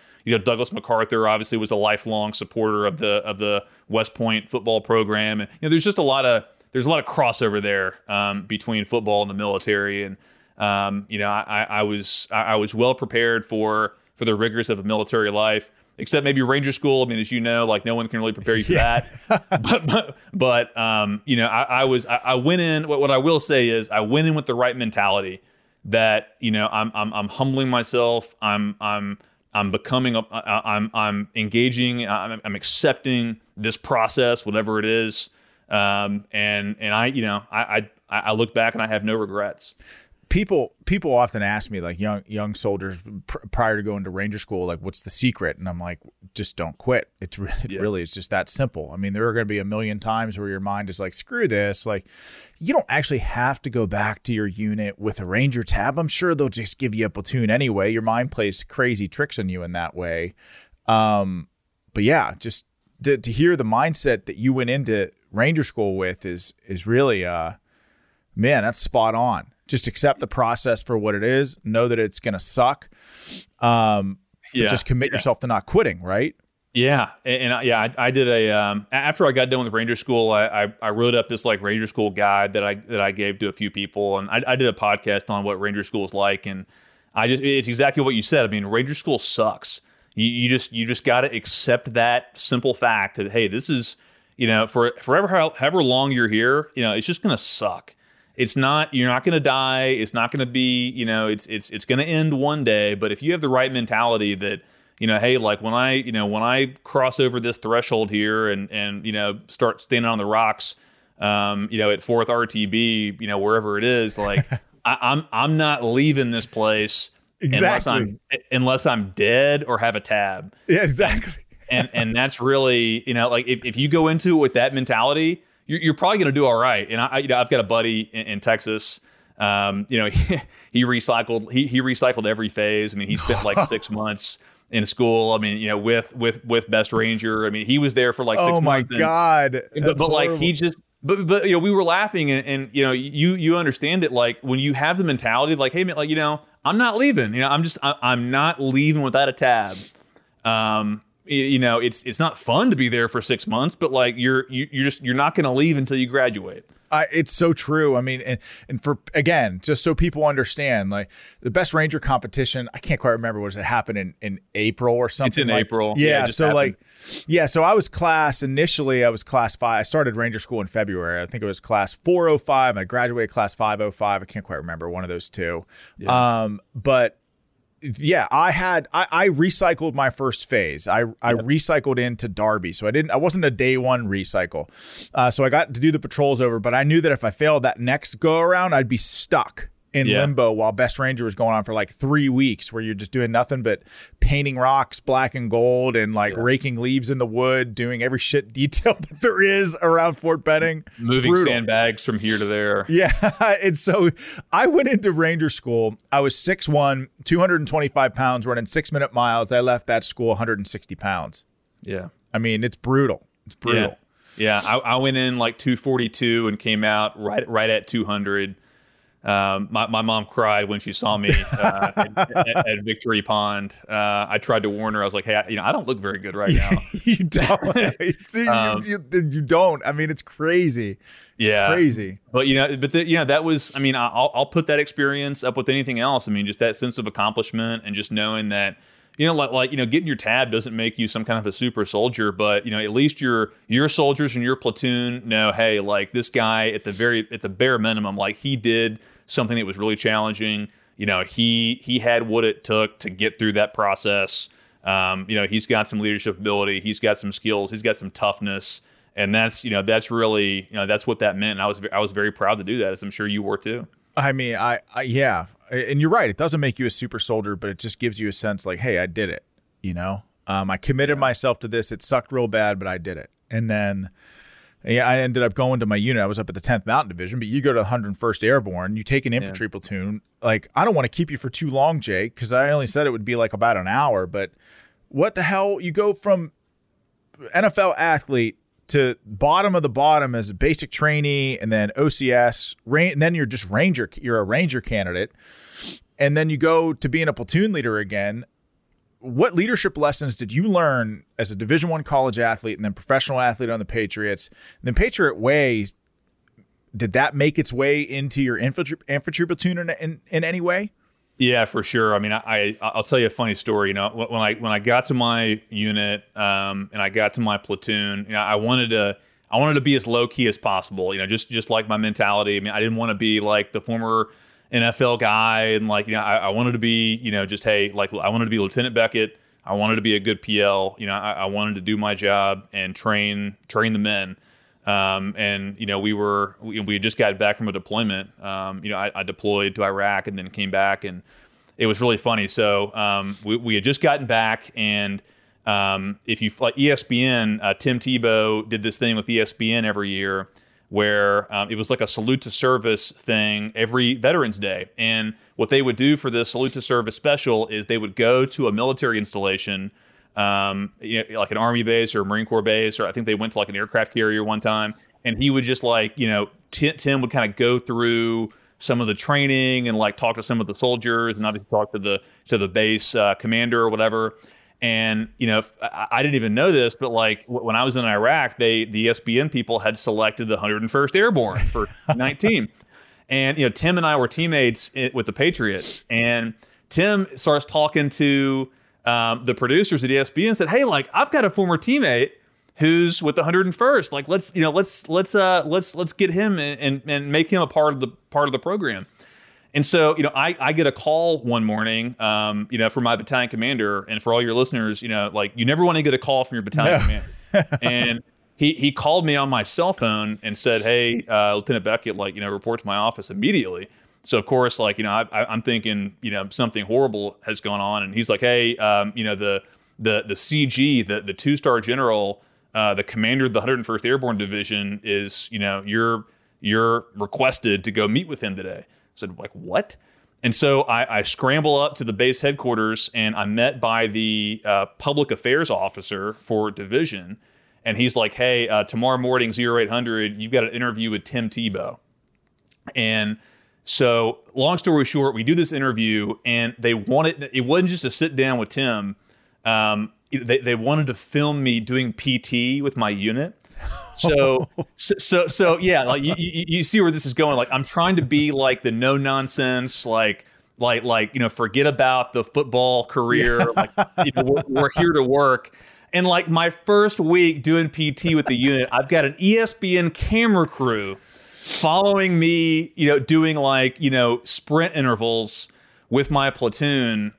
Douglas MacArthur obviously was a lifelong supporter of the West Point football program. And, there's just a lot of crossover there, between football and the military. And, I was well prepared for the rigors of a military life, except maybe Ranger School. I mean, as you know, no one can really prepare you for that. I went in. What I will say is, I went in with the right mentality that I'm humbling myself. I'm becoming. I'm engaging. I'm accepting this process, whatever it is. And I look back and I have no regrets. people often ask me, like young soldiers prior to going to Ranger School, like, what's the secret? And I'm like, just don't quit. Really, it's just that simple. I mean, there are going to be a million times where your mind is like, screw this. Like, you don't actually have to go back to your unit with a Ranger tab. I'm sure they'll just give you a platoon anyway. Your mind plays crazy tricks on you in that way. But yeah, just to hear the mindset that you went into Ranger School with is really, man, that's spot on. Just accept the process for what it is. Know that it's going to suck. Just commit yourself to not quitting, right? Yeah. And I did a after I got done with Ranger School, I wrote up this like Ranger School guide that I gave to a few people, and I did a podcast on what Ranger School is like. And it's exactly what you said. I mean, Ranger School sucks. You just got to accept that simple fact that, hey, this is, you know, forever however long you're here, you know, it's just going to suck. It's not, you're not going to die. It's not going to be, you know, it's going to end one day. But if you have the right mentality that, you know, hey, like when I cross over this threshold here and, you know, start standing on the rocks, you know, at 4th RTB, you know, wherever it is, like I'm not leaving this place exactly unless I'm dead or have a tab. Yeah, exactly. And that's really, you know, like if you go into it with that mentality, you're probably going to do all right. And I've got a buddy in Texas. You know, he recycled every phase. I mean, he spent like 6 months in school. I mean, you know, with Best Ranger. I mean, he was there for like 6 months. Oh my God! But like he just, but you know, we were laughing and you know, you understand it. Like when you have the mentality, like, hey man, like, you know, I'm not leaving. You know, I'm not leaving without a tab. You know, it's not fun to be there for 6 months, but like you're not going to leave until you graduate. It's so true. I mean, and for, again, just so people understand, like the Best Ranger competition, I can't quite remember, was it happened in April or something? It's in April. Yeah. So happened. So I was class 5. I started Ranger School in February. I think it was class 405. I graduated class 505. I can't quite remember, one of those two. Yeah. But yeah, I recycled my first phase. I recycled into Darby. So I wasn't a day one recycle. So I got to do the patrols over, but I knew that if I failed that next go around, I'd be stuck in limbo while Best Ranger was going on for like 3 weeks, where you're just doing nothing but painting rocks black and gold and like raking leaves in the wood, doing every shit detail that there is around Fort Benning. Moving sandbags from here to there. Yeah. And so I went into Ranger School. I was 6'1", 225 pounds, running 6-minute miles. I left that school 160 pounds. Yeah. I mean, it's brutal. It's brutal. Yeah. I went in like 242 and came out right at 200. My mom cried when she saw me at Victory Pond. I tried to warn her. I was like, hey, you know, I don't look very good right now. You don't. See, you don't. I mean, it's crazy. It's crazy. But, you know, that was, I mean, I'll put that experience up with anything else. I mean, just that sense of accomplishment and just knowing that, you know, like, you know, getting your tab doesn't make you some kind of a super soldier, but, you know, at least your soldiers and your platoon know, hey, like this guy at the bare minimum, like he did something that was really challenging. You know, he had what it took to get through that process. You know, he's got some leadership ability. He's got some skills. He's got some toughness. And that's, you know, that's really, you know, that's what that meant. And I was very proud to do that, as I'm sure you were too. I mean, yeah. And you're right. It doesn't make you a super soldier, but it just gives you a sense like, hey, I did it. You know, I committed myself to this. It sucked real bad, but I did it. And then, yeah, I ended up going to my unit. I was up at the 10th Mountain Division, but you go to 101st Airborne, you take an infantry platoon. Like, I don't want to keep you for too long, Jake, because I only said it would be like about an hour. But what the hell? You go from NFL athlete to bottom of the bottom as a basic trainee, and then OCS, and then you're just Ranger. You're a Ranger candidate, and then you go to being a platoon leader again. What leadership lessons did you learn as a Division I college athlete and then professional athlete on the Patriots? And then Patriot Way, did that make its way into your infantry platoon in any way? Yeah, for sure. I mean, I'll tell you a funny story. You know, when I got to my unit and I got to my platoon, you know, I wanted to be as low key as possible. You know, just like my mentality. I mean, I didn't want to be like the former NFL guy, and like, you know, I wanted to be, you know, just, hey, like I wanted to be Lieutenant Beckett. I wanted to be a good PL. You know, I wanted to do my job and train the men. And, you know, we just got back from a deployment. I deployed to Iraq and then came back, and it was really funny. So, we had just gotten back, and, if you like ESPN, Tim Tebow did this thing with ESPN every year where, it was like a salute to service thing every Veterans Day. And what they would do for this salute to service special is they would go to a military installation, like an Army base or a Marine Corps base, or I think they went to like an aircraft carrier one time, and he would just like, you know, Tim would kind of go through some of the training and like talk to some of the soldiers, and obviously talk to the base commander or whatever. And, you know, I didn't even know this, but like when I was in Iraq, the ESPN people had selected the 101st Airborne for 19. And, you know, Tim and I were teammates with the Patriots, and Tim starts talking to the producers at ESPN and said, "Hey, like I've got a former teammate who's with the 101st. Like let's get him and make him a part of the program." And so, you know, I get a call one morning, you know, from my battalion commander. And for all your listeners, you know, like you never want to get a call from your battalion commander. And he called me on my cell phone and said, "Hey, Lieutenant Bequette, like, you know, report to my office immediately." So, of course, like, you know, I'm thinking, you know, something horrible has gone on. And he's like, "Hey, you know, the CG, the two-star general, the commander of the 101st Airborne Division is, you know, you're requested to go meet with him today." I said, like, "What?" And so I scramble up to the base headquarters, and I'm met by the public affairs officer for division. And he's like, "Hey, tomorrow morning, 0800, you've got an interview with Tim Tebow." And so long story short, we do this interview, and it wasn't just a sit down with Tim. They wanted to film me doing PT with my unit. So yeah, like you see where this is going. Like I'm trying to be like the no nonsense, like, you know, forget about the football career. Like, you know, we're here to work. And like my first week doing PT with the unit, I've got an ESPN camera crew following me, you know, doing like, you know, sprint intervals with my platoon,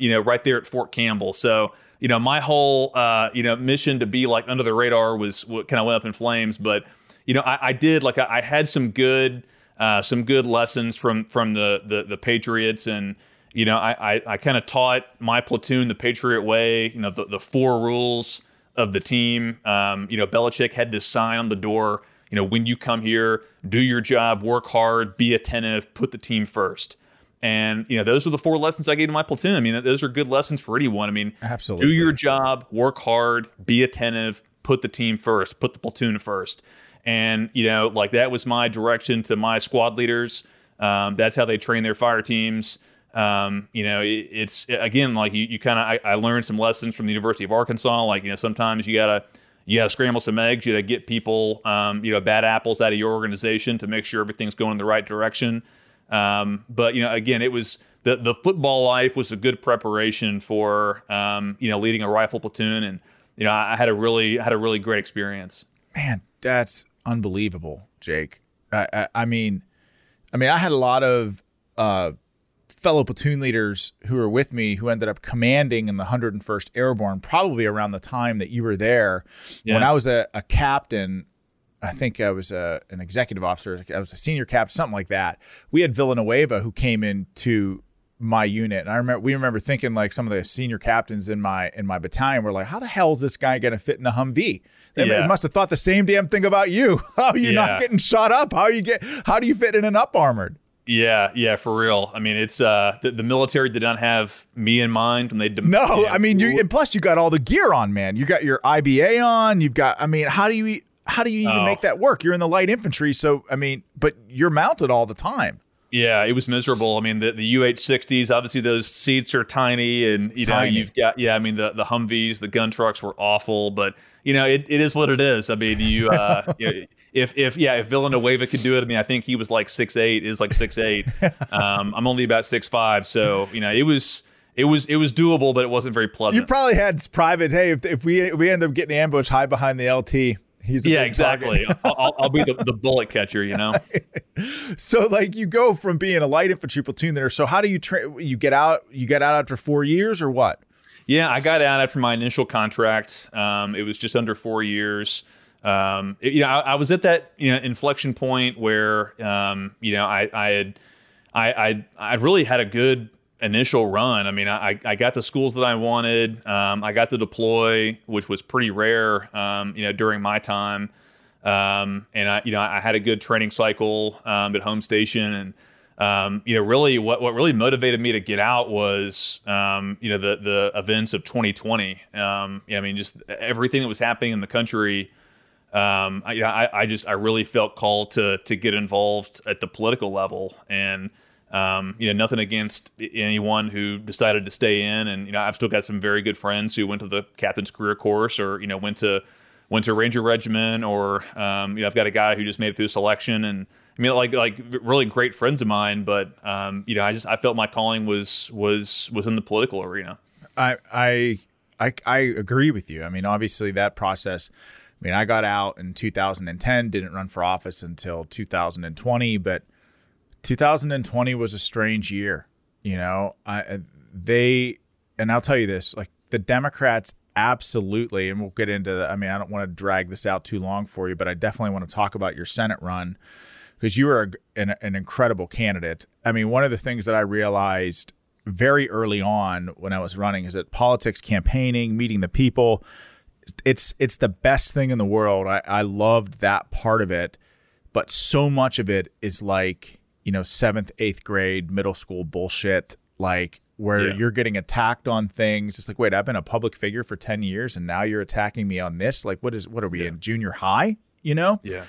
you know, right there at Fort Campbell. So, you know, my whole, you know, mission to be like under the radar was what kind of went up in flames. But, you know, I did like, I had some good lessons from the Patriots. And, you know, I kind of taught my platoon the Patriot way, you know, the four rules of the team. You know, Belichick had this sign on the door, you know, when you come here, do your job, work hard, be attentive, put the team first. And, you know, those were the four lessons I gave to my platoon. I mean, those are good lessons for anyone. I mean, absolutely. Do your job, work hard, be attentive, put the team first, put the platoon first. And, you know, like that was my direction to my squad leaders. That's how they train their fire teams. You know, it's again, like you kind of, I learned some lessons from the University of Arkansas. Like, you know, sometimes you gotta scramble some eggs. You gotta get people, you know, bad apples out of your organization to make sure everything's going in the right direction. But you know, again, it was the football life was a good preparation for you know, leading a rifle platoon, and you know, I had a really great experience. Man, that's unbelievable, Jake. I mean, I had a lot of fellow platoon leaders who were with me who ended up commanding in the 101st Airborne, probably around the time that you were there. Yeah. When I was a captain, I think I was an executive officer. I was a senior cap, something like that. We had Villanueva who came into my unit, and we remember thinking like some of the senior captains in my battalion were like, "How the hell is this guy going to fit in a Humvee?" They must have thought the same damn thing about you. How are you not getting shot up? How do you fit in an up armored? Yeah, for real. I mean, it's the military did not have me in mind when they no. I mean, and plus you got all the gear on, man. You got your IBA on. You've got. I mean, how do you even make that work? You're in the light infantry, so I mean, but you're mounted all the time. Yeah, it was miserable. I mean, the UH-60s, obviously those seats are tiny, and you know you've got I mean the Humvees, the gun trucks were awful, but you know it is what it is. I mean, you you know, if Villanueva could do it, I mean, I think he was like 6'8", I'm only about 6'5", so you know it was doable, but it wasn't very pleasant. You probably had private. Hey, if we end up getting ambushed, hide behind the LT. Yeah, exactly. I'll be the bullet catcher, you know? So like you go from being a light infantry platoon there. So how do you train? You get out after 4 years or what? Yeah, I got out after my initial contract. It was just under 4 years. I was at that inflection point where I really had a good initial run. I mean, I got the schools that I wanted. I got to deploy, which was pretty rare, during my time. And I had a good training cycle at home station, and really what really motivated me to get out was the events of 2020. Just everything that was happening in the country. I really felt called to get involved at the political level, and nothing against anyone who decided to stay in. And I've still got some very good friends who went to the captain's career course, or went to Ranger Regiment, or I've got a guy who just made it through selection, and like really great friends of mine. But I felt my calling was in the political arena. I agree with you. I mean, obviously that process. I mean, I got out in 2010, didn't run for office until 2020, but 2020 was a strange year. I'll tell you this, like the Democrats absolutely, and we'll get into that. I mean, I don't want to drag this out too long for you, but I definitely want to talk about your Senate run, because you were an incredible candidate. I mean, one of the things that I realized very early on when I was running is that politics, campaigning, meeting the people, it's the best thing in the world. I loved that part of it, but so much of it is like, 7th, 8th grade, middle school bullshit, like where you're getting attacked on things. It's like, wait, I've been a public figure for 10 years and now you're attacking me on this. Like, what are we in junior high? Yeah.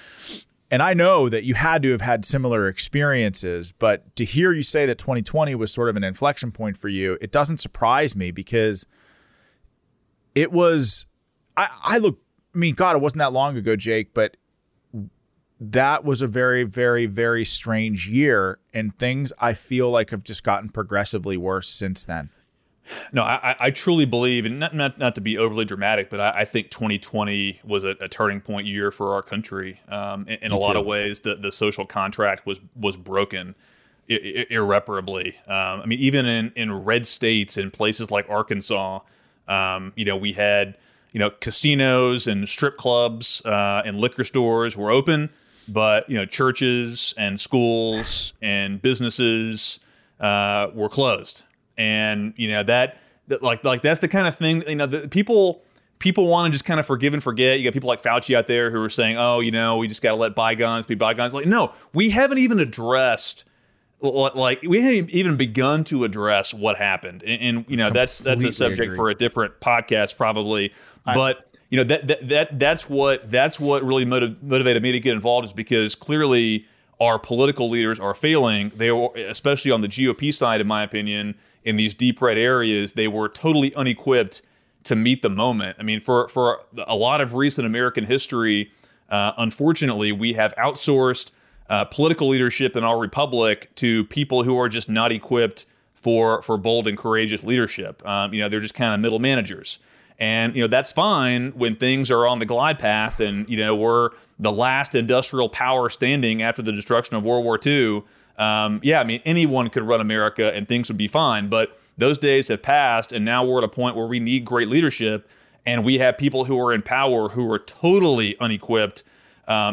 And I know that you had to have had similar experiences, but to hear you say that 2020 was sort of an inflection point for you, it doesn't surprise me, because it was, God, it wasn't that long ago, Jake, but that was a very, very, very strange year, and things I feel like have just gotten progressively worse since then. No, I truly believe, and not to be overly dramatic, but I think 2020 was a turning point year for our country. In a lot of ways, the social contract was broken irreparably. Even in red states, in places like Arkansas, we had casinos and strip clubs and liquor stores were open, but churches and schools and businesses were closed. And that that's the kind of thing. People want to just kind of forgive and forget. You got people like Fauci out there who are saying, "Oh, we just got to let bygones be bygones." Like, no, we haven't even addressed. Like, we haven't even begun to address what happened, and that's a subject for a different podcast probably. But that's what really motivated me to get involved, is because clearly our political leaders are failing. They were, especially on the GOP side, in my opinion, in these deep red areas, they were totally unequipped to meet the moment. I mean, for a lot of recent American history, unfortunately, we have outsourced political leadership in our republic to people who are just not equipped for bold and courageous leadership. They're just kind of middle managers, and that's fine when things are on the glide path, and we're the last industrial power standing after the destruction of World War II. Anyone could run America and things would be fine, but those days have passed, and now we're at a point where we need great leadership, and we have people who are in power who are totally unequipped.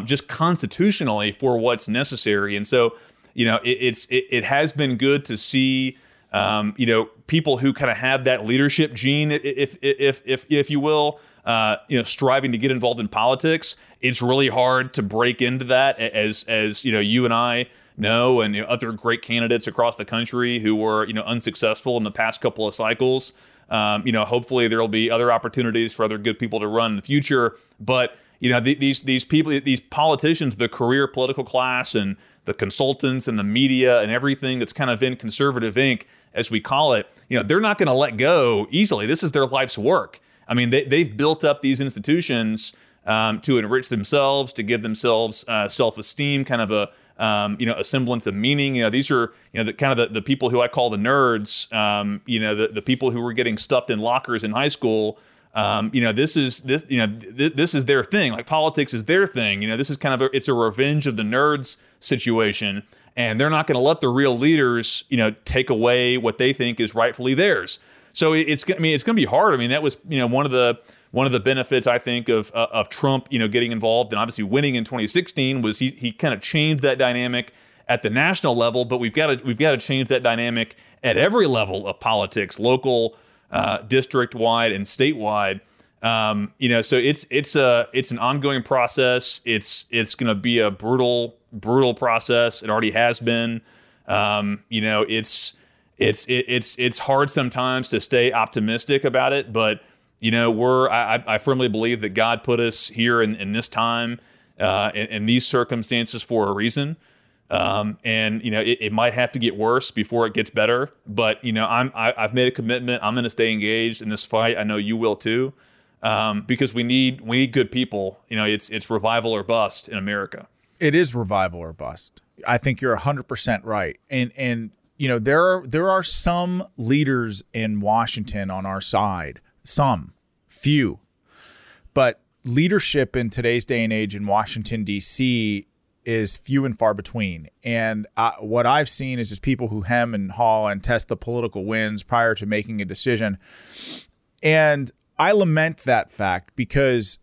Just constitutionally for what's necessary. And so, it has been good to see, people who kind of have that leadership gene, if you will, striving to get involved in politics. It's really hard to break into that, as you and I know, and other great candidates across the country who were, unsuccessful in the past couple of cycles. Hopefully there'll be other opportunities for other good people to run in the future, but these people, these politicians, the career political class and the consultants and the media and everything that's kind of in conservative ink, as we call it, they're not going to let go easily. This is their life's work. I mean, they've built up these institutions to enrich themselves, to give themselves self-esteem, kind of a semblance of meaning. These are the people who I call the nerds. The people who were getting stuffed in lockers in high school. This is their thing. Like, politics is their thing. This is kind of it's a revenge of the nerds situation, and they're not going to let the real leaders, take away what they think is rightfully theirs. So it's going to be hard. I mean, that was, one of the one of the benefits, I think, of Trump, getting involved and obviously winning in 2016 was he kind of changed that dynamic at the national level. But we've got to change that dynamic at every level of politics, local, district wide, and statewide. So it's an ongoing process. It's going to be a brutal process. It already has been. It's hard sometimes to stay optimistic about it, but I firmly believe that God put us here in this time, in these circumstances for a reason. It might have to get worse before it gets better, but I've made a commitment. I'm going to stay engaged in this fight. I know you will too, because we need good people. It's revival or bust in America. It is revival or bust. I think you're 100% right. And there are some leaders in Washington on our side, some few, but leadership in today's day and age in Washington, D.C. is few and far between. And what I've seen is just people who hem and haw and test the political winds prior to making a decision. And I lament that fact because,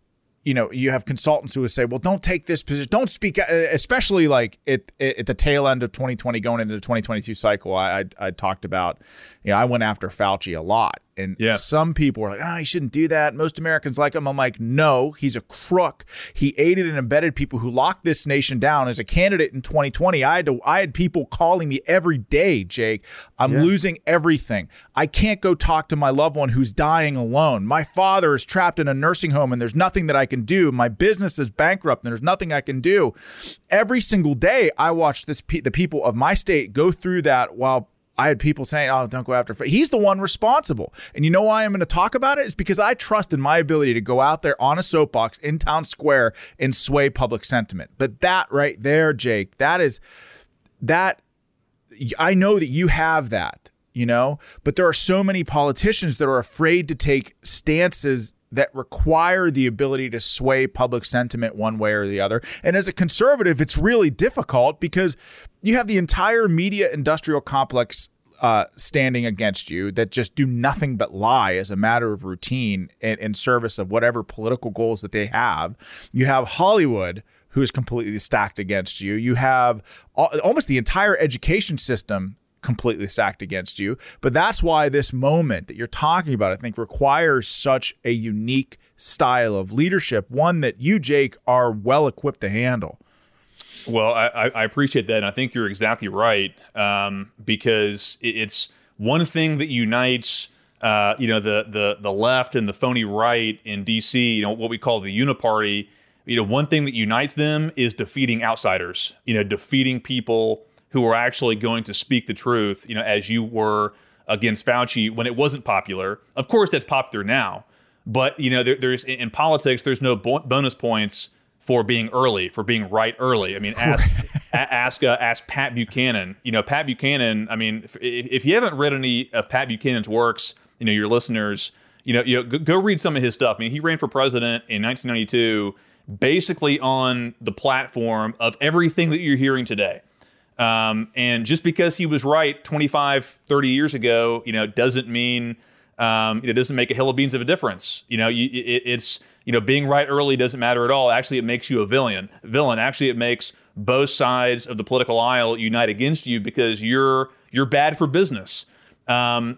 you have consultants who would say, well, don't take this position. Don't speak, especially like at the tail end of 2020 going into the 2022 cycle. I talked about, I went after Fauci a lot. And some people were like, oh, you shouldn't do that. Most Americans like him. I'm like, no, he's a crook. He aided and abetted people who locked this nation down. As a candidate in 2020, I had people calling me every day, Jake. I'm losing everything. I can't go talk to my loved one who's dying alone. My father is trapped in a nursing home and there's nothing that I can do. My business is bankrupt and there's nothing I can do. Every single day, I watch the people of my state go through that, while I had people saying, oh, don't go after – he's the one responsible. And you know why I'm going to talk about it? It's because I trust in my ability to go out there on a soapbox in town square and sway public sentiment. But that right there, Jake, that I know that you have that, but there are so many politicians that are afraid to take stances that require the ability to sway public sentiment one way or the other. And as a conservative, it's really difficult because you have the entire media industrial complex standing against you that just do nothing but lie as a matter of routine and in service of whatever political goals that they have. You have Hollywood, who is completely stacked against you. You have almost the entire education system completely stacked against you. But that's why this moment that you're talking about, I think, requires such a unique style of leadership, one that you, Jake, are well equipped to handle. Well, I appreciate that. And I think you're exactly right, because it's one thing that unites, the left and the phony right in D.C., what we call the uniparty. One thing that unites them is defeating outsiders, defeating people who are actually going to speak the truth, as you were against Fauci when it wasn't popular. Of course, that's popular now. But, there's in politics, there's no bonus points for being early, for being right early. I mean, ask Pat Buchanan. Pat Buchanan, I mean, if you haven't read any of Pat Buchanan's works, your listeners, go read some of his stuff. I mean, he ran for president in 1992 basically on the platform of everything that you're hearing today. And just because he was right 25, 30 years ago, doesn't mean it doesn't make a hill of beans of a difference. Being right early doesn't matter at all. Actually, it makes you a villain. Actually, it makes both sides of the political aisle unite against you because you're bad for business. And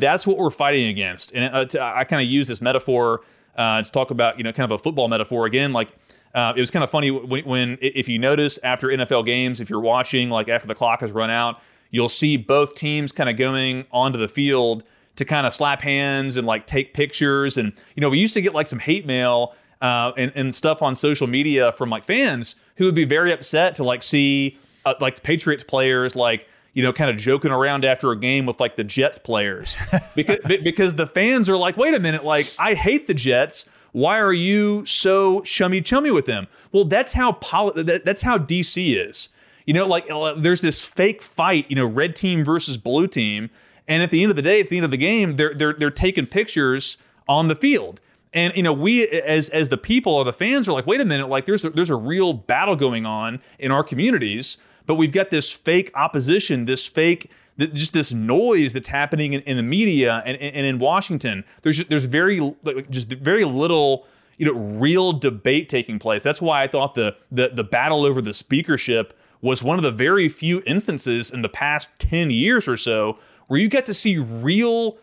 that's what we're fighting against. And I kind of use this metaphor to talk about, kind of a football metaphor again. Like, it was kind of funny when, if you notice after NFL games, if you're watching, like after the clock has run out, you'll see both teams kind of going onto the field to kind of slap hands and like take pictures. And, we used to get like some hate mail and stuff on social media from like fans who would be very upset to like see like Patriots players, like, kind of joking around after a game with like the Jets players because the fans are like, wait a minute, like I hate the Jets. Why are you so chummy with them? Well, that's how that's how DC is. There's this fake fight, red team versus blue team. And at the end of the day, at the end of the game, they're taking pictures on the field. And we as the people or the fans are like, wait a minute, like there's a real battle going on in our communities But we've got this fake opposition, this fake, just this noise that's happening in the media and in Washington. There's very little, real debate taking place. That's why I thought the battle over the speakership was one of the very few instances in the past 10 years or so where you get to see real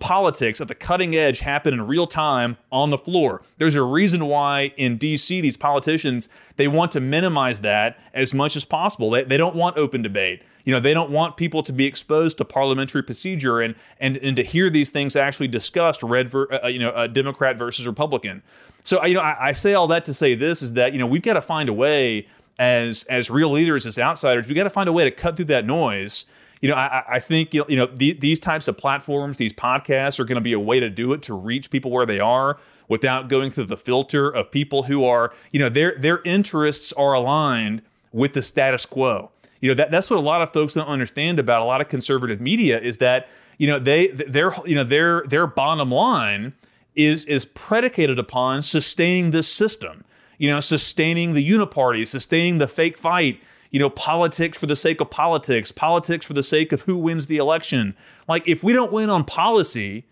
politics at the cutting edge happen in real time on the floor. There's a reason why in D.C. these politicians, they want to minimize that as much as possible. They don't want open debate. They don't want people to be exposed to parliamentary procedure and to hear these things actually discussed, Democrat versus Republican. So, I say all that to say this is that, we've got to find a way as real leaders, as outsiders, we've got to find a way to cut through that noise. I think, these types of platforms, these podcasts are going to be a way to do it, to reach people where they are without going through the filter of people who are, their interests are aligned with the status quo. That's what a lot of folks don't understand about a lot of conservative media is that, their bottom line is predicated upon sustaining this system, sustaining the uniparty, sustaining the fake fight, politics for the sake of politics, politics for the sake of who wins the election. Like, if we don't win on policy,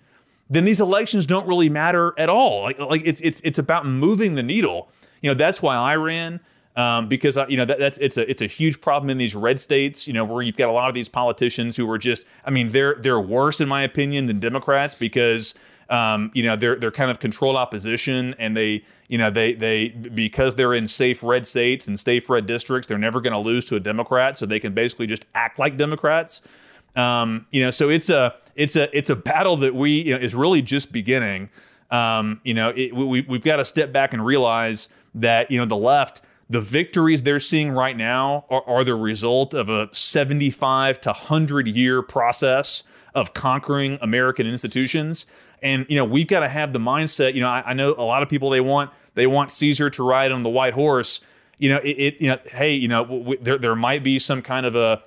then these elections don't really matter at all. Like it's about moving the needle. That's why I ran, because it's a huge problem in these red states. Where you've got a lot of these politicians who are just, they're worse in my opinion than Democrats because. They're kind of controlled opposition, and they because they're in safe red states and safe red districts, they're never going to lose to a Democrat, so they can basically just act like Democrats. So it's a battle that we is really just beginning. We've got to step back and realize that the left, the victories they're seeing right now are the result of a 75 to 100-year process of conquering American institutions. And, we've got to have the mindset, I know a lot of people, they want Caesar to ride on the white horse, there might be some kind of a,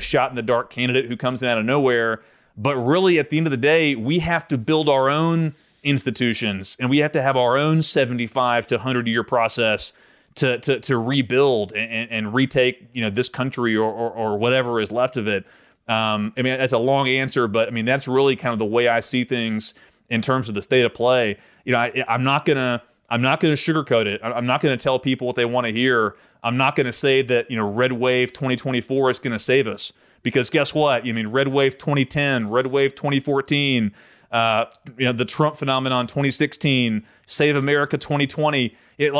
shot in the dark candidate who comes in out of nowhere. But really, at the end of the day, we have to build our own institutions, and we have to have our own 75 to 100-year process to rebuild and retake, this country or whatever is left of it. That's a long answer, but that's really kind of the way I see things in terms of the state of play. I'm not gonna sugarcoat it. I'm not gonna tell people what they want to hear. I'm not gonna say that Red Wave 2024 is gonna save us, because guess what? Red Wave 2010, Red Wave 2014, the Trump phenomenon 2016, Save America 2020. It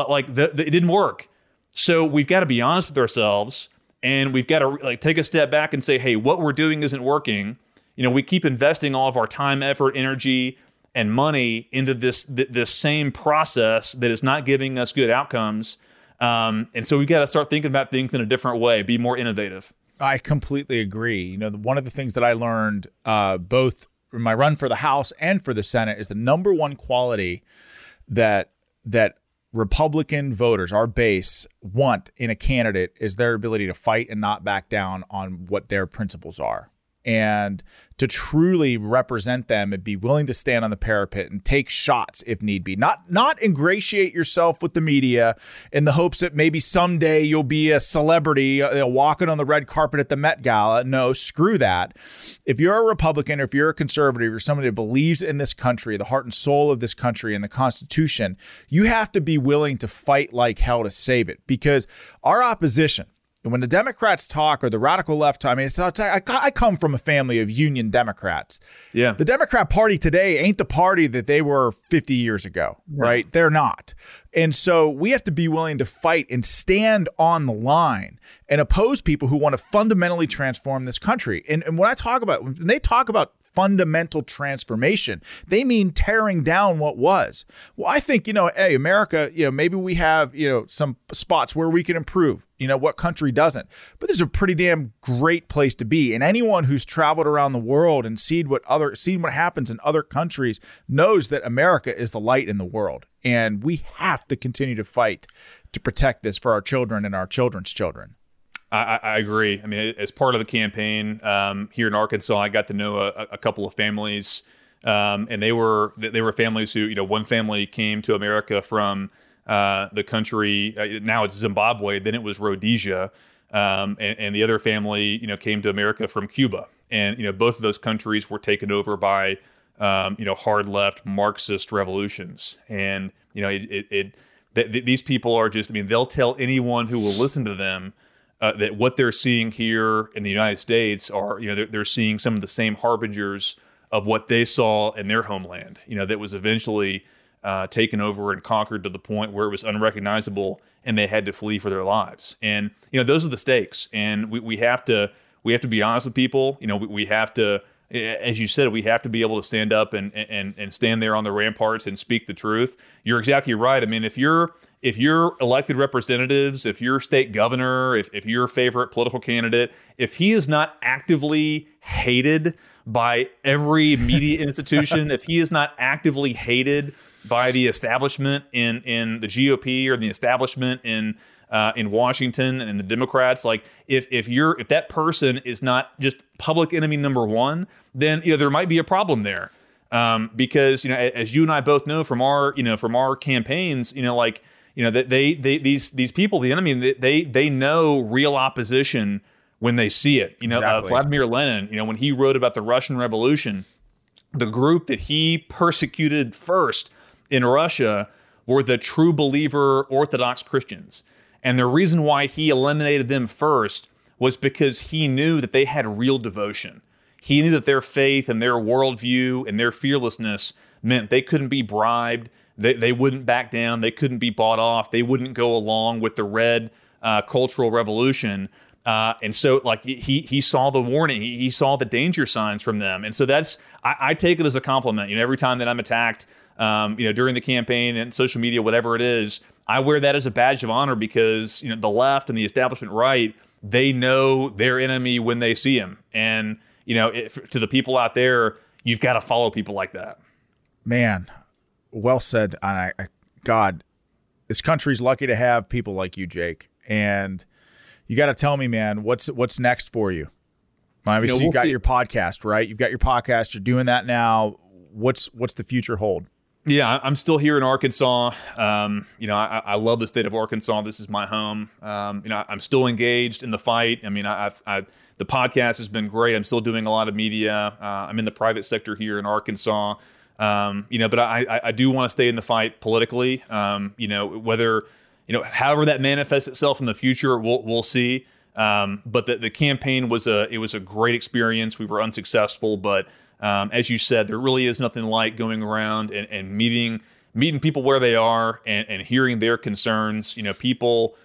didn't work. So we've got to be honest with ourselves. And we've got to take a step back and say, hey, what we're doing isn't working. We keep investing all of our time, effort, energy, and money into this same process that is not giving us good outcomes. And so we've got to start thinking about things in a different way, be more innovative. I completely agree. One of the things that I learned both in my run for the House and for the Senate is the number one quality that Republican voters, our base, want in a candidate is their ability to fight and not back down on what their principles are. And to truly represent them and be willing to stand on the parapet and take shots if need be. Not ingratiate yourself with the media in the hopes that maybe someday you'll be a celebrity walking on the red carpet at the Met Gala. No, screw that. If you're a Republican or if you're a conservative or somebody who believes in this country, the heart and soul of this country and the Constitution, you have to be willing to fight like hell to save it, because our opposition, and when the Democrats talk or the radical left, I come from a family of union Democrats. Yeah. The Democrat Party today ain't the party that they were 50 years ago, right? They're not. And so we have to be willing to fight and stand on the line and oppose people who want to fundamentally transform this country. And when they talk about fundamental transformation, they mean tearing down what was. Well, I think, hey, America, maybe we have, some spots where we can improve, what country doesn't. But this is a pretty damn great place to be. And anyone who's traveled around the world and seen what happens in other countries knows that America is the light in the world. And we have to continue to fight to protect this for our children and our children's children. I agree. As part of the campaign here in Arkansas, I got to know a couple of families, and they were families who, one family came to America from the country. Now it's Zimbabwe. Then it was Rhodesia. And the other family, came to America from Cuba. And, both of those countries were taken over by, hard left Marxist revolutions. And, these people are just, they'll tell anyone who will listen to them that what they're seeing here in the United States are, they're seeing some of the same harbingers of what they saw in their homeland, that was eventually taken over and conquered to the point where it was unrecognizable and they had to flee for their lives. And, those are the stakes. And we have to be honest with people. We have to, as you said, we have to be able to stand up and stand there on the ramparts and speak the truth. You're exactly right. If your elected representatives, if your state governor, if your favorite political candidate, if he is not actively hated by every media institution, if he is not actively hated by the establishment in the GOP or the establishment in Washington and the Democrats, like if that person is not just public enemy number one, then there might be a problem there, because as you and I both know from our campaigns, that these people, the enemy, they know real opposition when they see it. Exactly. Vladimir Lenin, when he wrote about the Russian Revolution, the group that he persecuted first in Russia were the true believer Orthodox Christians. And the reason why he eliminated them first was because he knew that they had real devotion. He knew that their faith and their worldview and their fearlessness meant they couldn't be bribed. They wouldn't back down. They couldn't be bought off. They wouldn't go along with the Red Cultural Revolution. And so, he saw the warning. He saw the danger signs from them. And so I take it as a compliment. Every time that I'm attacked, during the campaign and social media, whatever it is, I wear that as a badge of honor because, the left and the establishment right, they know their enemy when they see him. And, to the people out there, you've got to follow people like that. Man, well said. God, this country's lucky to have people like you, Jake. And you got to tell me, man, what's next for you? Obviously, we'll see. Your podcast, right? You've got your podcast. You're doing that now. What's the future hold? Yeah, I'm still here in Arkansas. I love the state of Arkansas. This is my home. I'm still engaged in the fight. The podcast has been great. I'm still doing a lot of media. I'm in the private sector here in Arkansas. But I do want to stay in the fight politically. Whether however that manifests itself in the future, we'll see. But the campaign was a great experience. We were unsuccessful, but. As you said, there really is nothing like going around and meeting people where they are and hearing their concerns. People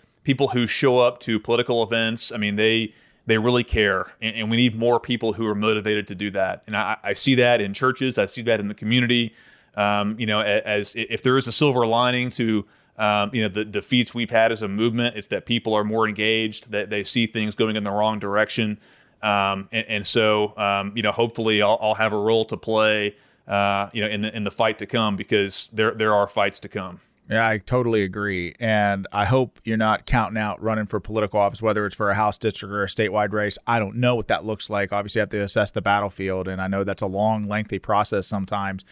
who show up to political events, they really care. And we need more people who are motivated to do that. And I see that in churches. I see that in the community. As if there is a silver lining to the defeats we've had as a movement, it's that people are more engaged, that they see things going in the wrong direction. Hopefully I'll have a role to play, in the fight to come, because there are fights to come. Yeah, I totally agree. And I hope you're not counting out running for political office, whether it's for a House district or a statewide race. I don't know what that looks like. Obviously, I have to assess the battlefield, and I know that's a long, lengthy process sometimes.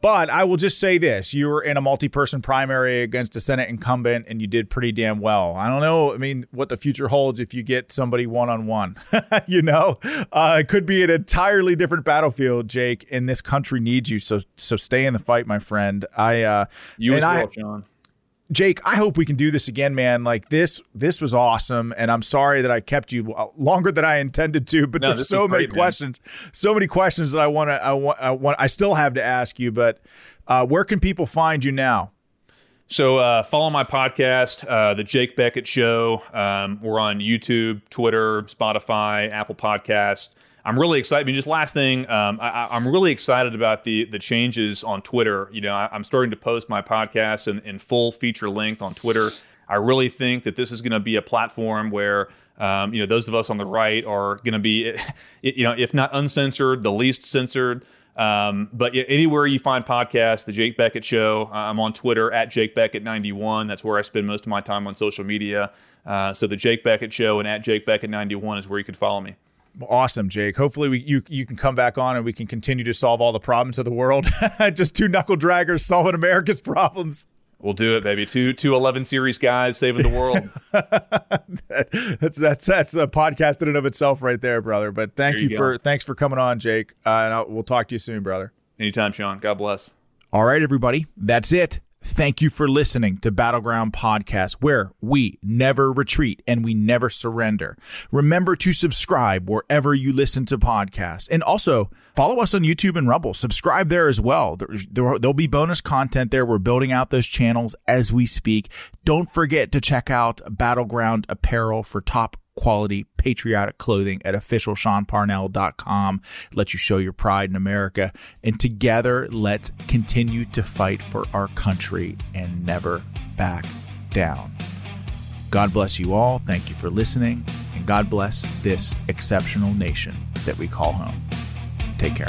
But I will just say this. You were in a multi-person primary against a Senate incumbent, and you did pretty damn well. I don't know, what the future holds if you get somebody one-on-one. It could be an entirely different battlefield, Jake, and this country needs you. So stay in the fight, my friend. You as well, John. Jake, I hope we can do this again, man. This was awesome, and I'm sorry that I kept you longer than I intended to. But there's so many questions, that I still have to ask you. But where can people find you now? So follow my podcast, The Jake Bequette Show. We're on YouTube, Twitter, Spotify, Apple Podcasts. I'm really excited. Just last thing, I'm really excited about the changes on Twitter. I'm starting to post my podcast in full feature length on Twitter. I really think that this is going to be a platform where, those of us on the right are going to be, if not uncensored, the least censored. But anywhere you find podcasts, The Jake Bequette Show, I'm on Twitter at Jake Bequette 91. That's where I spend most of my time on social media. So The Jake Bequette Show and at Jake Bequette 91 is where you can follow me. Awesome, Jake. Hopefully you can come back on and we can continue to solve all the problems of the world. Just two knuckle draggers solving America's problems. We'll do it, baby. Two 11 series guys saving the world. That's a podcast in and of itself right there, brother. But thanks for coming on, Jake. And we'll talk to you soon, brother. Anytime, Sean. God bless. All right, everybody. That's it. Thank you for listening to Battleground Podcast, where we never retreat and we never surrender. Remember to subscribe wherever you listen to podcasts. And also, follow us on YouTube and Rumble. Subscribe there as well. There'll be bonus content there. We're building out those channels as we speak. Don't forget to check out Battleground Apparel for top quality patriotic clothing at officialseanparnell.com. Let you show your pride in America. And together, let's continue to fight for our country and never back down. God bless you all. Thank you for listening. And God bless this exceptional nation that we call home. Take care.